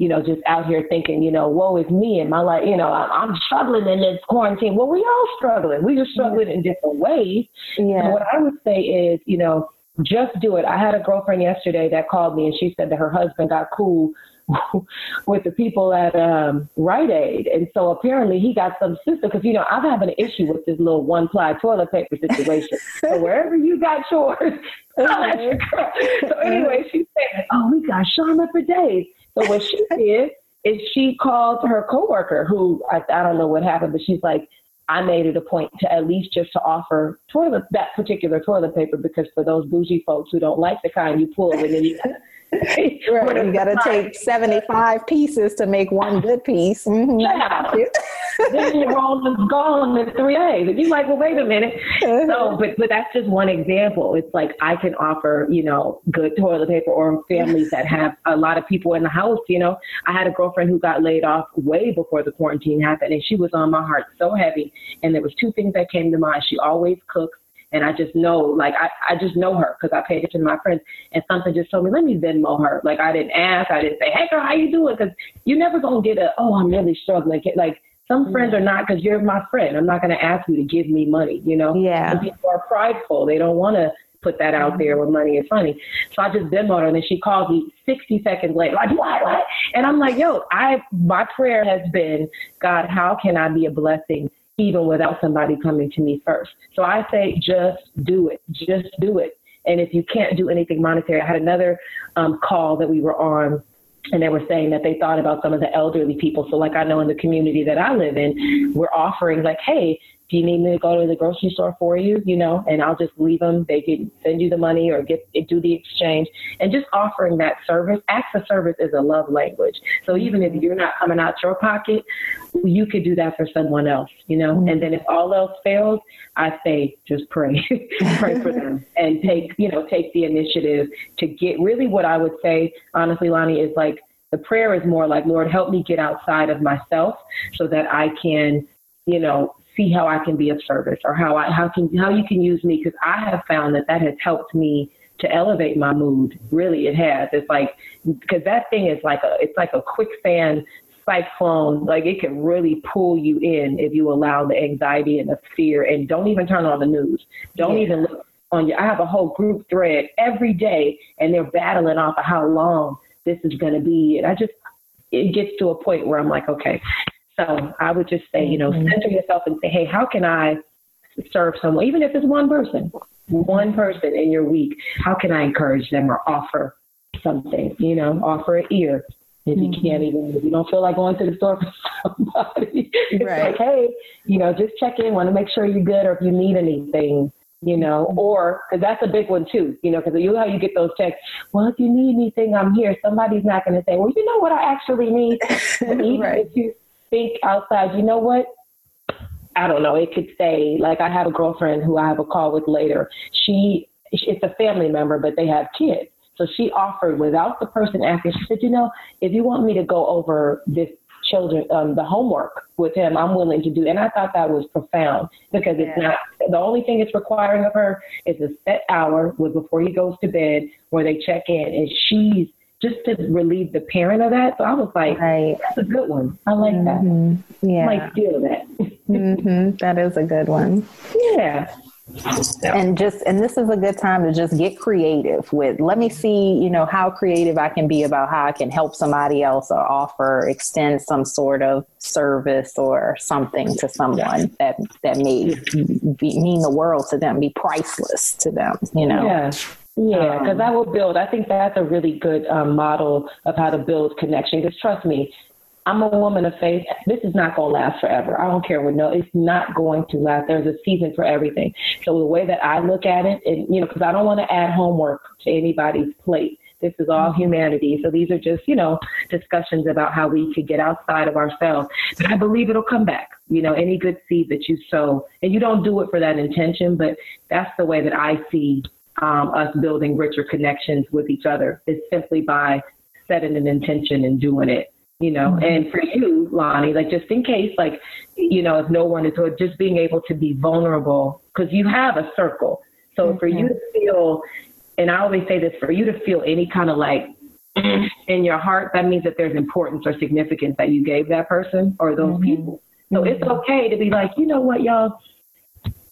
you know, just out here thinking, you know, woe is me and my life, you know, I'm struggling in this quarantine. Well, we all struggling. We just struggling in different ways. Yeah. So what I would say is, you know, just do it. I had a girlfriend yesterday that called me, and she said that her husband got cool with the people at Rite Aid. And so apparently he got some sister, because, you know, I'm having an issue with this little one-ply toilet paper situation. So wherever you got yours, that's your girl. So anyway, she said, oh, we got Shauna for days. So what she did is she called her coworker, who I don't know what happened, but she's like, I made it a point to at least just to offer that particular toilet paper, because for those bougie folks who don't like the kind you pull, and then you got to take 75 pieces to make one good piece. Yeah. Then you're gone in 3 days. And you're like, well, wait a minute. So, but that's just one example. It's like I can offer, you know, good toilet paper, or families that have a lot of people in the house. You know, I had a girlfriend who got laid off way before the quarantine happened, and she was on my heart so heavy. And there was two things that came to mind. She always cooks. And I just know, like, I just know her because I paid it to my friends. And something just told me, let me Venmo her. Like, I didn't ask. I didn't say, hey, girl, how you doing? Because you're never going to get I'm really struggling. Like, some friends are not, because you're my friend. I'm not going to ask you to give me money, you know? Yeah. And people are prideful. They don't want to put that out there where money is funny. So I just Venmoed her, and then she called me 60 seconds later, like, what? And I'm like, yo, my prayer has been, God, how can I be a blessing even without somebody coming to me first? So I say, just do it. And if you can't do anything monetary, I had another call that we were on, and they were saying that they thought about some of the elderly people. So like I know in the community that I live in, we're offering like, hey, do you need me to go to the grocery store for you? You know, and I'll just leave them. They can send you the money or do the exchange, and just offering that service. Acts of service is a love language. So even if you're not coming out your pocket, you could do that for someone else, you know? Mm-hmm. And then if all else fails, I say, just pray, pray for them and take the initiative to get really what I would say, honestly, Lonnie, is like the prayer is more like, Lord, help me get outside of myself so that I can, see how I can be of service, or how you can use me, because I have found that has helped me to elevate my mood. Really, it has. It's like, because that thing is like a quicksand cyclone. Like, it can really pull you in if you allow the anxiety and the fear. And don't even turn on the news. Don't even look on your. I have a whole group thread every day, and they're battling off of how long this is going to be. And it gets to a point where I'm like, okay. So I would just say, center yourself and say, hey, how can I serve someone? Even if it's one person in your week, how can I encourage them or offer something, offer an ear. If you can't even, if you don't feel like going to the store for somebody, it's right. Like, hey, just check in, want to make sure you're good, or if you need anything, or, cause that's a big one too, cause you know how you get those texts. Well, if you need anything, I'm here. Somebody's not going to say, well, you know what I actually need? Right. If you think outside, you know what? I don't know. It could say, like, I have a girlfriend who I have a call with later. It's a family member, but they have kids. So she offered without the person asking. She said, if you want me to go over this children, the homework with him, I'm willing to do. And I thought that was profound, because it's not, the only thing it's requiring of her is a set hour before he goes to bed where they check in, and she's just to relieve the parent of that. So I was like, That's a good one. I like that. Yeah. I might feel that. That is a good one. Yeah. And this is a good time to just get creative with, let me see, how creative I can be about how I can help somebody else, or extend some sort of service or something to someone that may mean the world to them, be priceless to them, Yeah. Yeah, because I will build. I think that's a really good model of how to build connection. Because trust me, I'm a woman of faith. This is not going to last forever. I don't care what. No, it's not going to last. There's a season for everything. So the way that I look at it, and because I don't want to add homework to anybody's plate. This is all humanity. So these are just, discussions about how we could get outside of ourselves. But I believe it'll come back, any good seed that you sow. And you don't do it for that intention, but that's the way that I see us building richer connections with each other, is simply by setting an intention and doing it, And for you, Lonnie, like, just in case, like, if no one is, or just being able to be vulnerable, because you have a circle. So for you to feel, and I always say this, for you to feel any kind of like in your heart, that means that there's importance or significance that you gave that person or those people. So it's okay to be like, you know what, y'all,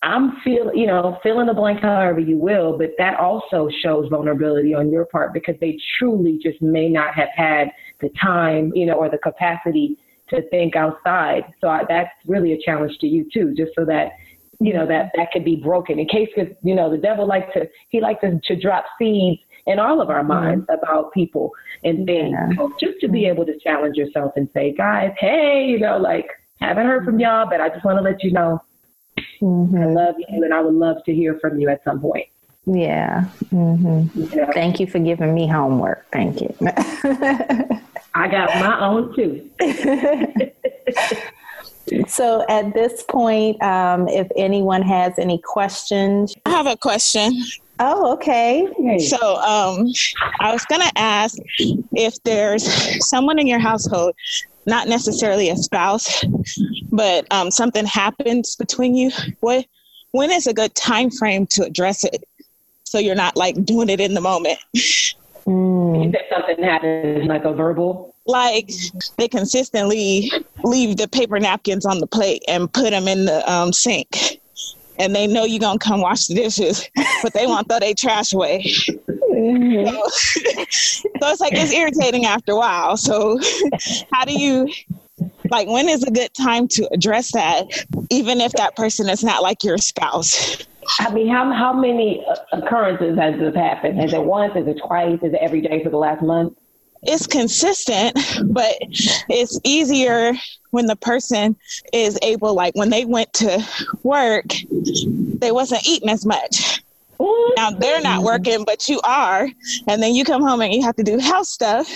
I'm fill in the blank however you will, but that also shows vulnerability on your part, because they truly just may not have had the time, or the capacity to think outside. So that's really a challenge to you too, just so that, that could be broken in case, cause, the devil likes to drop seeds in all of our minds about people and things, just to be able to challenge yourself and say, guys, hey, haven't heard from y'all, but I just want to let you know, I love you, and I would love to hear from you at some point. Yeah. Thank you for giving me homework. Thank you. I got my own too. So at this point, if anyone has any questions. I have a question. Oh, okay. So I was going to ask if there's someone in your household, not necessarily a spouse, but something happens between you, when is a good time frame to address it so you're not like doing it in the moment? You said something happens, like a verbal? Like, they consistently leave the paper napkins on the plate and put them in the sink. and they know you're going to come wash the dishes, but they won't throw their trash away. Mm-hmm. So it's like, it's irritating after a while. So how do you, like, when is a good time to address that, even if that person is not like your spouse? I mean, how many occurrences has this happened? Is it once? Is it twice? Is it every day for the last month? It's consistent, but it's easier when the person is able, like when they went to work, they wasn't eating as much. Now they're not working, but you are. And then you come home and you have to do house stuff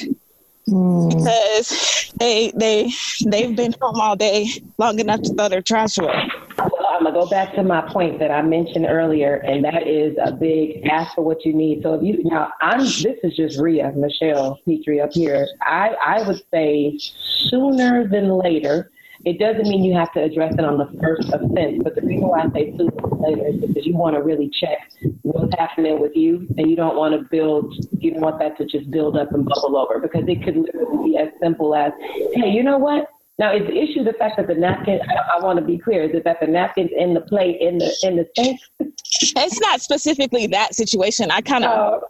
because they've been home all day long enough to throw their trash away. Well, I'm going to go back to my point that I mentioned earlier, and that is a big ask for what you need. So if you, now this is just Rhea, Michelle Petrie up here. I would say sooner than later. It doesn't mean you have to address it on the first offense, but the reason why I say sooner than later is because you want to really check what's happening with you, and you don't want that to just build up and bubble over, because it could literally be as simple as, hey, you know what? Now, is the issue the fact that the napkin, I want to be clear, is it that the napkin's in the plate, in the sink? It's not specifically that situation. I kind of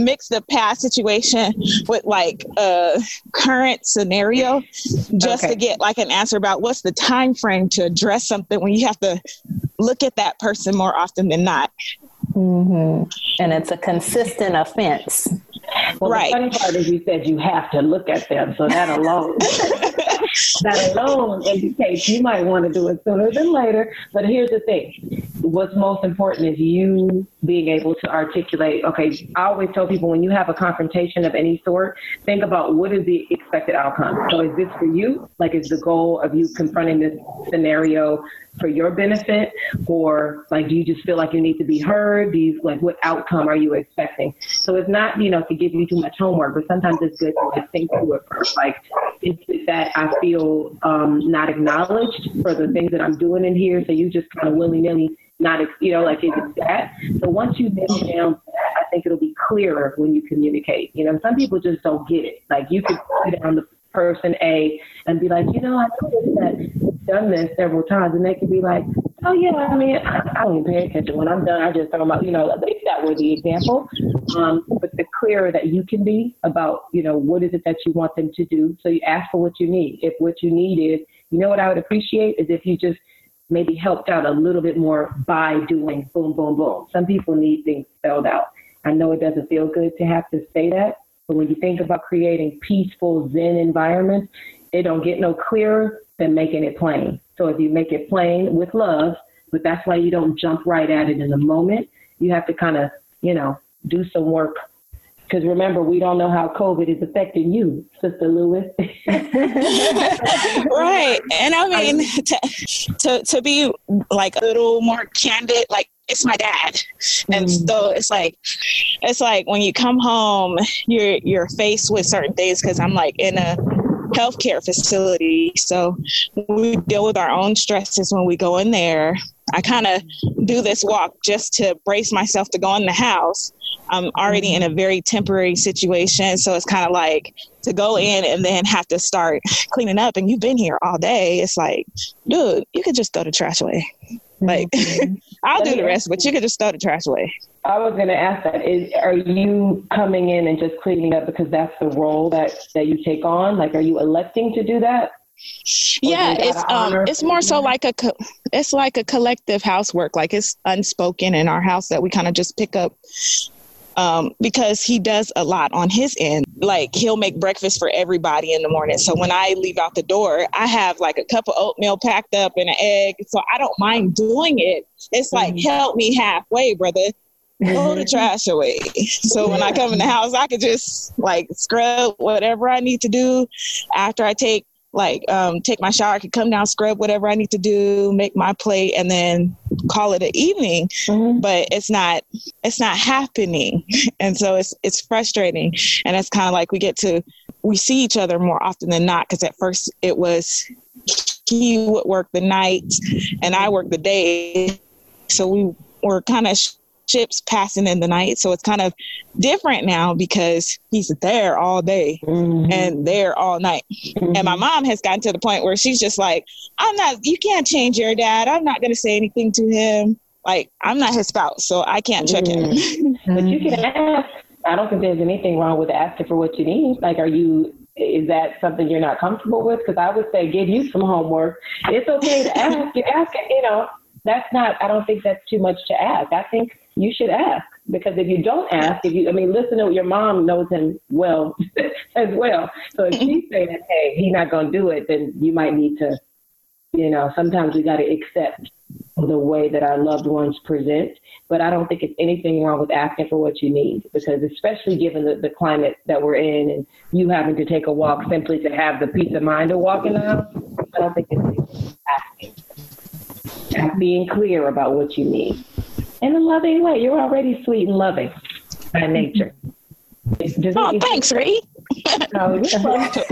mix the past situation with like a current scenario just to get like an answer about what's the time frame to address something when you have to look at that person more often than not. Mm-hmm. And it's a consistent offense. Well, right. The funny part is you said you have to look at them, so that alone indicates you might want to do it sooner than later. But here's the thing. What's most important is you being able to articulate. Okay, I always tell people when you have a confrontation of any sort, think about what is the expected outcome. So is this for you? Like, is the goal of you confronting this scenario for your benefit, or like, do you just feel like you need to be heard? Do you, like, what outcome are you expecting? So it's not, to give you too much homework, but sometimes it's good to just think through it first. Like, is it that I feel not acknowledged for the things that I'm doing in here? So you just kind of willy-nilly not, like, is it that? So once you nail down that, I think it'll be clearer when you communicate. Some people just don't get it. Like, you could sit down the person A and be like, I noticed that you've done this several times, and they could be like, oh yeah, I mean, I don't even pay attention. When I'm done, I just throw them out. At least that were the example. But the clearer that you can be about, what is it that you want them to do. So you ask for what you need. If what you need is, what I would appreciate is if you just maybe helped out a little bit more by doing boom, boom, boom. Some people need things spelled out. I know it doesn't feel good to have to say that, but when you think about creating peaceful Zen environments, it don't get no clearer than making it plain. So if you make it plain with love, but that's why you don't jump right at it in the moment. You have to kind of, do some work. Because remember, we don't know how COVID is affecting you, Sister Lewis. Right. And I mean, to be like a little more candid, like, it's my dad. And so it's like when you come home, you're faced with certain things, because I'm like in a healthcare facility. So we deal with our own stresses when we go in there. I kind of do this walk just to brace myself to go in the house. I'm already in a very temporary situation. So it's kind of like to go in and then have to start cleaning up, and you've been here all day. It's like, dude, you could just throw the trash away. Like, I'll do the rest, but you could just throw the trash away. I was going to ask that. Are you coming in and just cleaning up because that's the role that you take on? Like, are you electing to do that? Yeah, it's more so like it's like a collective housework. Like, it's unspoken in our house that we kind of just pick up because he does a lot on his end. Like, he'll make breakfast for everybody in the morning. So when I leave out the door, I have like a cup of oatmeal packed up and an egg. So I don't mind doing it. It's like, help me halfway, brother. Throw the trash away. So when I come in the house, I could just like scrub whatever I need to do. After I take my shower, I could come down, scrub whatever I need to do, make my plate, and then call it an evening. But it's not happening, and so it's frustrating. And it's kind of like we see each other more often than not, because at first it was he would work the night and I work the day, so we were kind of Chip's passing in the night. So it's kind of different now because he's there all day mm-hmm. and there all night. Mm-hmm. And my mom has gotten to the point where she's just like, you can't change your dad. I'm not going to say anything to him. Like, I'm not his spouse, so I can't check him. But you can ask. I don't think there's anything wrong with asking for what you need. Like, is that something you're not comfortable with? Because I would say, give you some homework. It's okay to ask. You're asking, I don't think that's too much to ask. I think you should ask, because if you don't ask, listen to your mom knows him well as well. So if she's saying, hey, he's not going to do it, then you might need to, sometimes we got to accept the way that our loved ones present. But I don't think it's anything wrong with asking for what you need, because especially given the climate that we're in and you having to take a walk simply to have the peace of mind of walking out, I don't think it's asking. Being clear about what you need in a loving way. You're already sweet and loving by nature. Thanks, Rhea.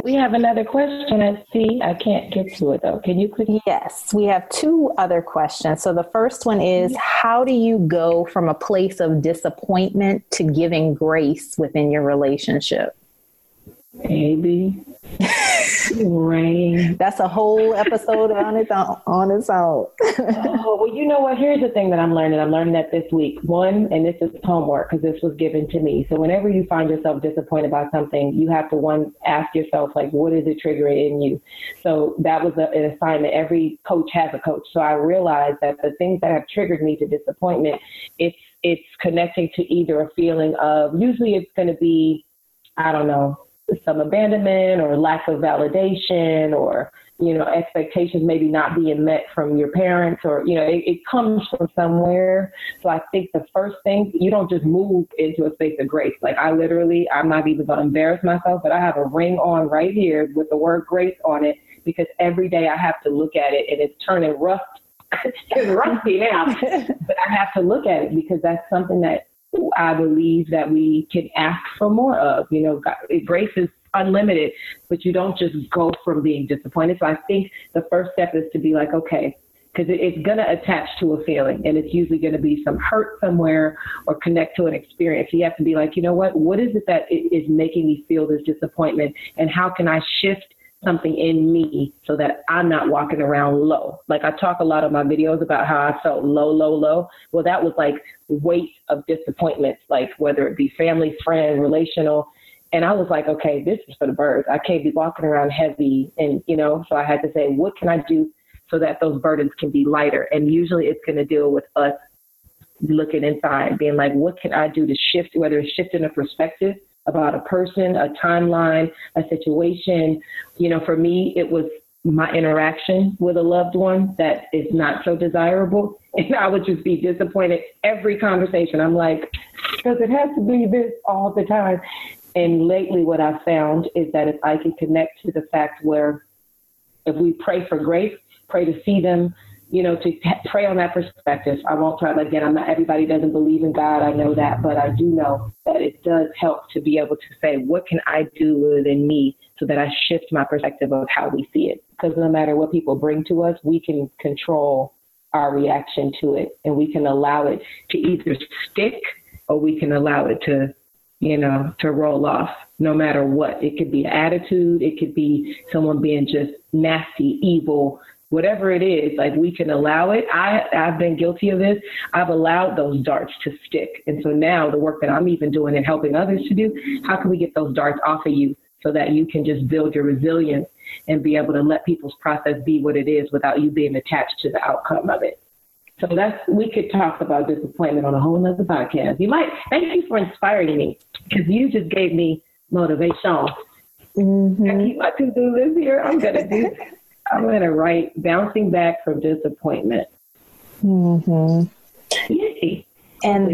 We have another question. I see. I can't get to it, though. Can you click? Yes, we have two other questions. So the first one is, how do you go from a place of disappointment to giving grace within your relationship? Baby. Rain. That's a whole episode on its own. Oh, well, you know what? Here's the thing that I'm learning. I'm learning that this week. One, and this is homework because this was given to me. So whenever you find yourself disappointed by something, you have to ask yourself, like, what is it triggering in you? So that was an assignment. Every coach has a coach. So I realized that the things that have triggered me to disappointment, it's connecting to either a feeling of, usually it's going to be, I don't know, some abandonment or lack of validation or, expectations maybe not being met from your parents or, it comes from somewhere. So I think the first thing, you don't just move into a space of grace. Like I'm not even going to embarrass myself, but I have a ring on right here with the word grace on it, because every day I have to look at it and it's turning rough. It's rusty now, but I have to look at it because that's something that I believe that we can ask for more of. Grace is unlimited, but you don't just go from being disappointed. So I think the first step is to be like, okay, because it's going to attach to a feeling, and it's usually going to be some hurt somewhere or connect to an experience. You have to be like, what is it that is making me feel this disappointment, and how can I shift something in me so that I'm not walking around low? Like I talk a lot of my videos about how I felt low, low, low. Well, that was like weight of disappointments, like whether it be family, friend, relational. And I was like, okay, this is for the birds. I can't be walking around heavy. And, so I had to say, what can I do so that those burdens can be lighter? And usually it's going to deal with us looking inside, being like, what can I do to shift, whether it's shifting a perspective about a person, a timeline, a situation. For me, it was my interaction with a loved one that is not so desirable. And I would just be disappointed every conversation. I'm like, does it have to be this all the time? And lately what I found is that if I can connect to the fact where if we pray for grace, pray to see them, to pray on that perspective. I won't try again. Everybody doesn't believe in God. I know that, but I do know that it does help to be able to say, what can I do within me so that I shift my perspective of how we see it? Because no matter what people bring to us, we can control our reaction to it, and we can allow it to either stick or we can allow it to, to roll off. No matter what, it could be attitude. It could be someone being just nasty, evil. Whatever it is, like we can allow it. I've been guilty of this. I've allowed those darts to stick. And so now the work that I'm even doing and helping others to do, how can we get those darts off of you so that you can just build your resilience and be able to let people's process be what it is without you being attached to the outcome of it? So we could talk about disappointment on a whole nother podcast. Thank you for inspiring me, because you just gave me motivation. Mm-hmm. I keep my to-do list here. I'm going to write bouncing back from disappointment. Mm-hmm. Yay. And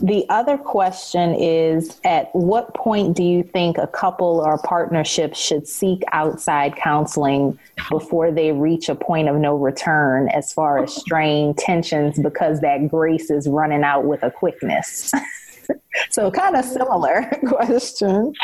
the other question is, at what point do you think a couple or partnership should seek outside counseling before they reach a point of no return as far as strain, tensions, because that grace is running out with a quickness? So kind of similar question.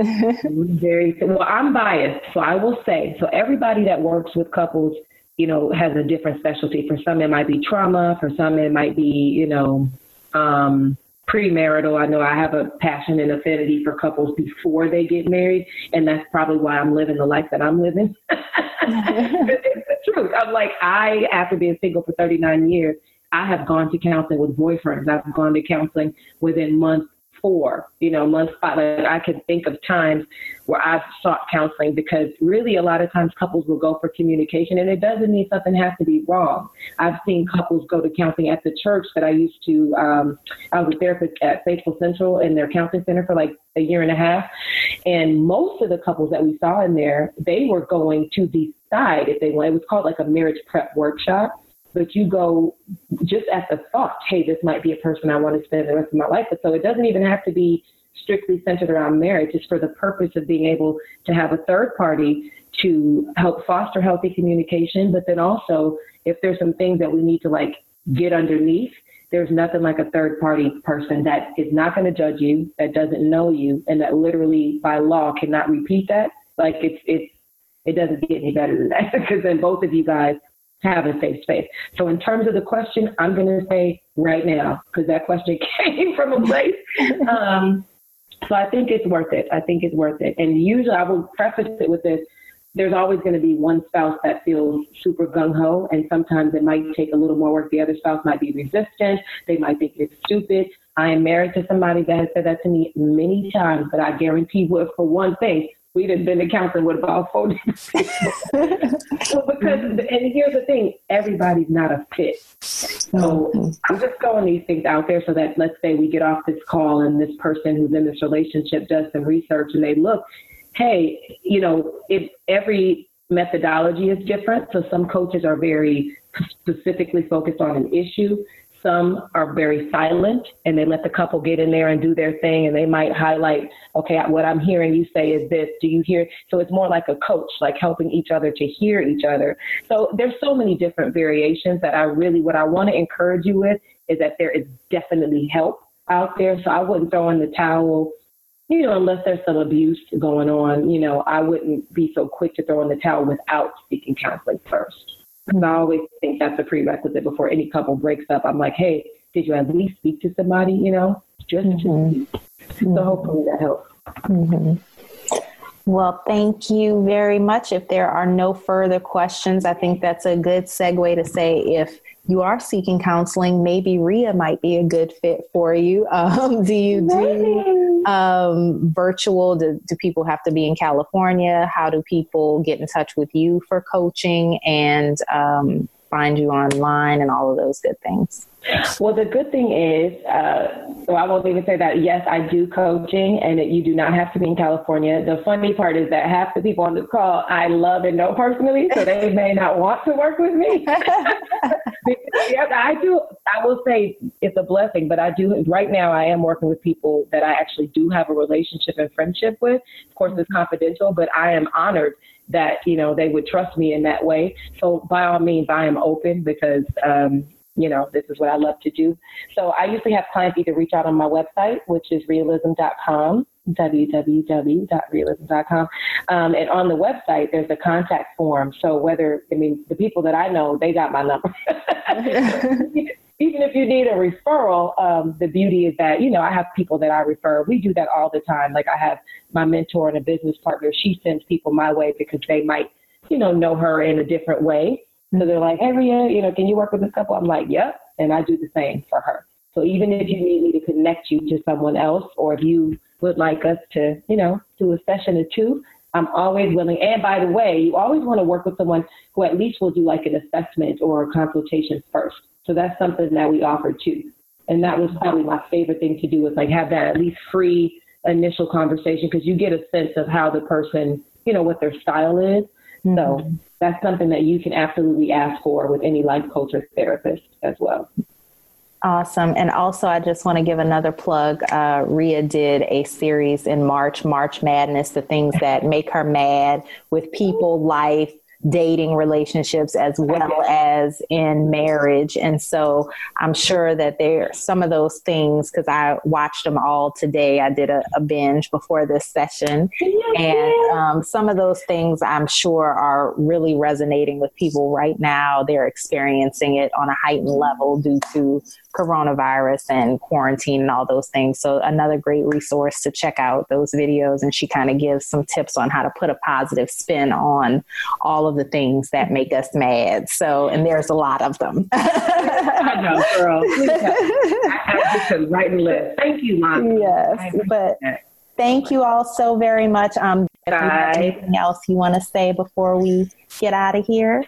Very well, I'm biased, so I will say, so everybody that works with couples you know, has a different specialty. For some, it might be trauma. For some, it might be, you know, premarital. I know I have a passion and affinity for couples before they get married, and that's probably why I'm living the life that I'm living. It's the truth. I'm like, after being single for 39 years, I have gone to counseling with boyfriends. I've gone to counseling within month 4, you know, month 5. Like, I can think of times where I've sought counseling, because really a lot of times couples will go for communication, and it doesn't mean something has to be wrong. I've seen couples go to counseling at the church that I used to, I was a therapist at Faithful Central in their counseling center for like a year and a half. And most of the couples that we saw in there, they were going to decide if they wanted. It was called like a marriage prep workshop. But you go just at the thought, hey, this might be a person I want to spend the rest of my life with. So it doesn't even have to be strictly centered around marriage. It's for the purpose of being able to have a third party to help foster healthy communication. But then also, if there's some things that we need to like get underneath, there's nothing like a third party person that is not going to judge you, that doesn't know you, and that literally by law cannot repeat that. Like it doesn't get any better than that, because then both of you guys have a safe space. So in terms of the question, I'm going to say right now, because that question came from a place. So I think it's worth it. I think it's worth it. And usually I will preface it with this. There's always going to be one spouse that feels super gung-ho, and sometimes it might take a little more work. The other spouse might be resistant. They might think it's stupid. I am married to somebody that has said that to me many times, but I guarantee what, for one thing, we didn't been to counseling with about 4 different people. So because, and here's the thing, everybody's not a fit. So I'm just throwing these things out there so that, let's say we get off this call and this person who's in this relationship does some research and they look, hey, you know, if every methodology is different. So some coaches are very specifically focused on an issue. Some are very silent, and they let the couple get in there and do their thing, and they might highlight, okay, what I'm hearing you say is this. Do you hear? So it's more like a coach, like helping each other to hear each other. So there's so many different variations that what I want to encourage you with is that there is definitely help out there. So I wouldn't throw in the towel, you know, unless there's some abuse going on. You know, I wouldn't be so quick to throw in the towel without seeking counseling first. And I always think that's a prerequisite before any couple breaks up. I'm like, hey, did you at least speak to somebody, you know, just to speak. So hopefully that helps. Well, thank you very much. If there are no further questions, I think that's a good segue to say if you are seeking counseling, maybe Rhea might be a good fit for you. Do you do virtual? Do people have to be in California? How do people get in touch with you for coaching and find you online and all of those good things? Well, the good thing is, so I won't even say that. Yes, I do coaching, and you do not have to be in California. The funny part is that half the people on this call I love and know personally, so they may not want to work with me. Yes, I do. I will say it's a blessing, but I do right now. I am working with people that I actually do have a relationship and friendship with. Of course, it's confidential, but I am honored that they would trust me in that way. So by all means, I am open because. This is what I love to do. So I usually have clients either reach out on my website, which is rhealism.com, www.rhealism.com. And on the website, there's a contact form. So the people that I know, they got my number. Even if you need a referral, the beauty is that, I have people that I refer. We do that all the time. Like I have my mentor and a business partner. She sends people my way because they might, know her in a different way. So they're like, hey, Rhea, can you work with this couple? I'm like, yep. And I do the same for her. So even if you need me to connect you to someone else, or if you would like us to, do a session or two, I'm always willing. And by the way, you always want to work with someone who at least will do like an assessment or a consultation first. So that's something that we offer too. And that was probably my favorite thing to do, was like have that at least free initial conversation, because you get a sense of how the person, what their style is. So that's something that you can absolutely ask for with any life coach or therapist as well. Awesome. And also, I just want to give another plug. Rhea did a series in March Madness, the things that make her mad with people, life, dating relationships as well as in marriage. And so I'm sure that there are some of those things, because I watched them all today. I did a binge before this session. And some of those things I'm sure are really resonating with people right now. They're experiencing it on a heightened level due to coronavirus and quarantine and all those things. So another great resource to check out those videos. And she kind of gives some tips on how to put a positive spin on all of the things that make us mad. So, and there's a lot of them. I know, girl. I could write and list. Thank you, Lonnie. Yes, but thank you all so very much. If you have anything else you want to say before we get out of here?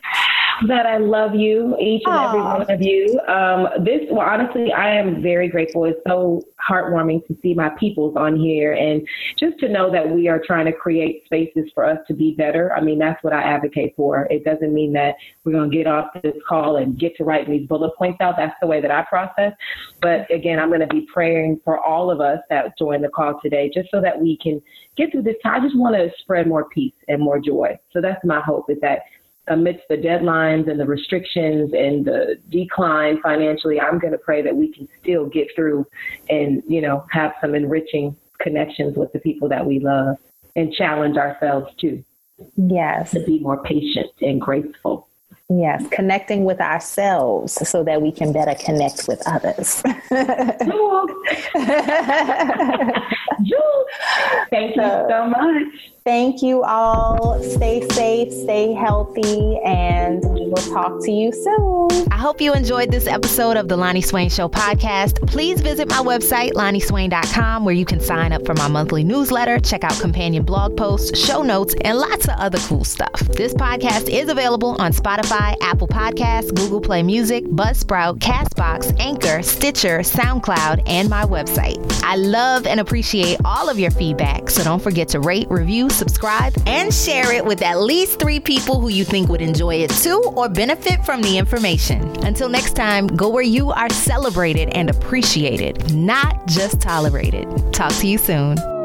That I love you, each and every one of you. Honestly, I am very grateful. It's so heartwarming to see my peoples on here and just to know that we are trying to create spaces for us to be better. I mean, that's what I advocate for. It doesn't mean that we're going to get off this call and get to writing these bullet points out. That's the way that I process. But again, I'm going to be praying for all of us that joined the call today, just so that we can get through this time. I just want to spread more peace and more joy. So that's my hope, is that amidst the deadlines and the restrictions and the decline financially, I'm going to pray that we can still get through and, you know, have some enriching connections with the people that we love, and challenge ourselves too. Yes. To be more patient and grateful. Yes. Connecting with ourselves so that we can better connect with others. Jules, thank you so much. Thank you all. Stay safe, stay healthy, and we will talk to you soon. I hope you enjoyed this episode of the Lonnie Swain Show podcast. Please visit my website, LonnieSwain.com, where you can sign up for my monthly newsletter, check out companion blog posts, show notes, and lots of other cool stuff. This podcast is available on Spotify, Apple Podcasts, Google Play Music, Buzzsprout, CastBox, Anchor, Stitcher, SoundCloud, and my website. I love and appreciate all of your feedback, so don't forget to rate, review, subscribe, and share it with at least 3 people who you think would enjoy it too or benefit from the information. Until next time, go where you are celebrated and appreciated, not just tolerated. Talk to you soon.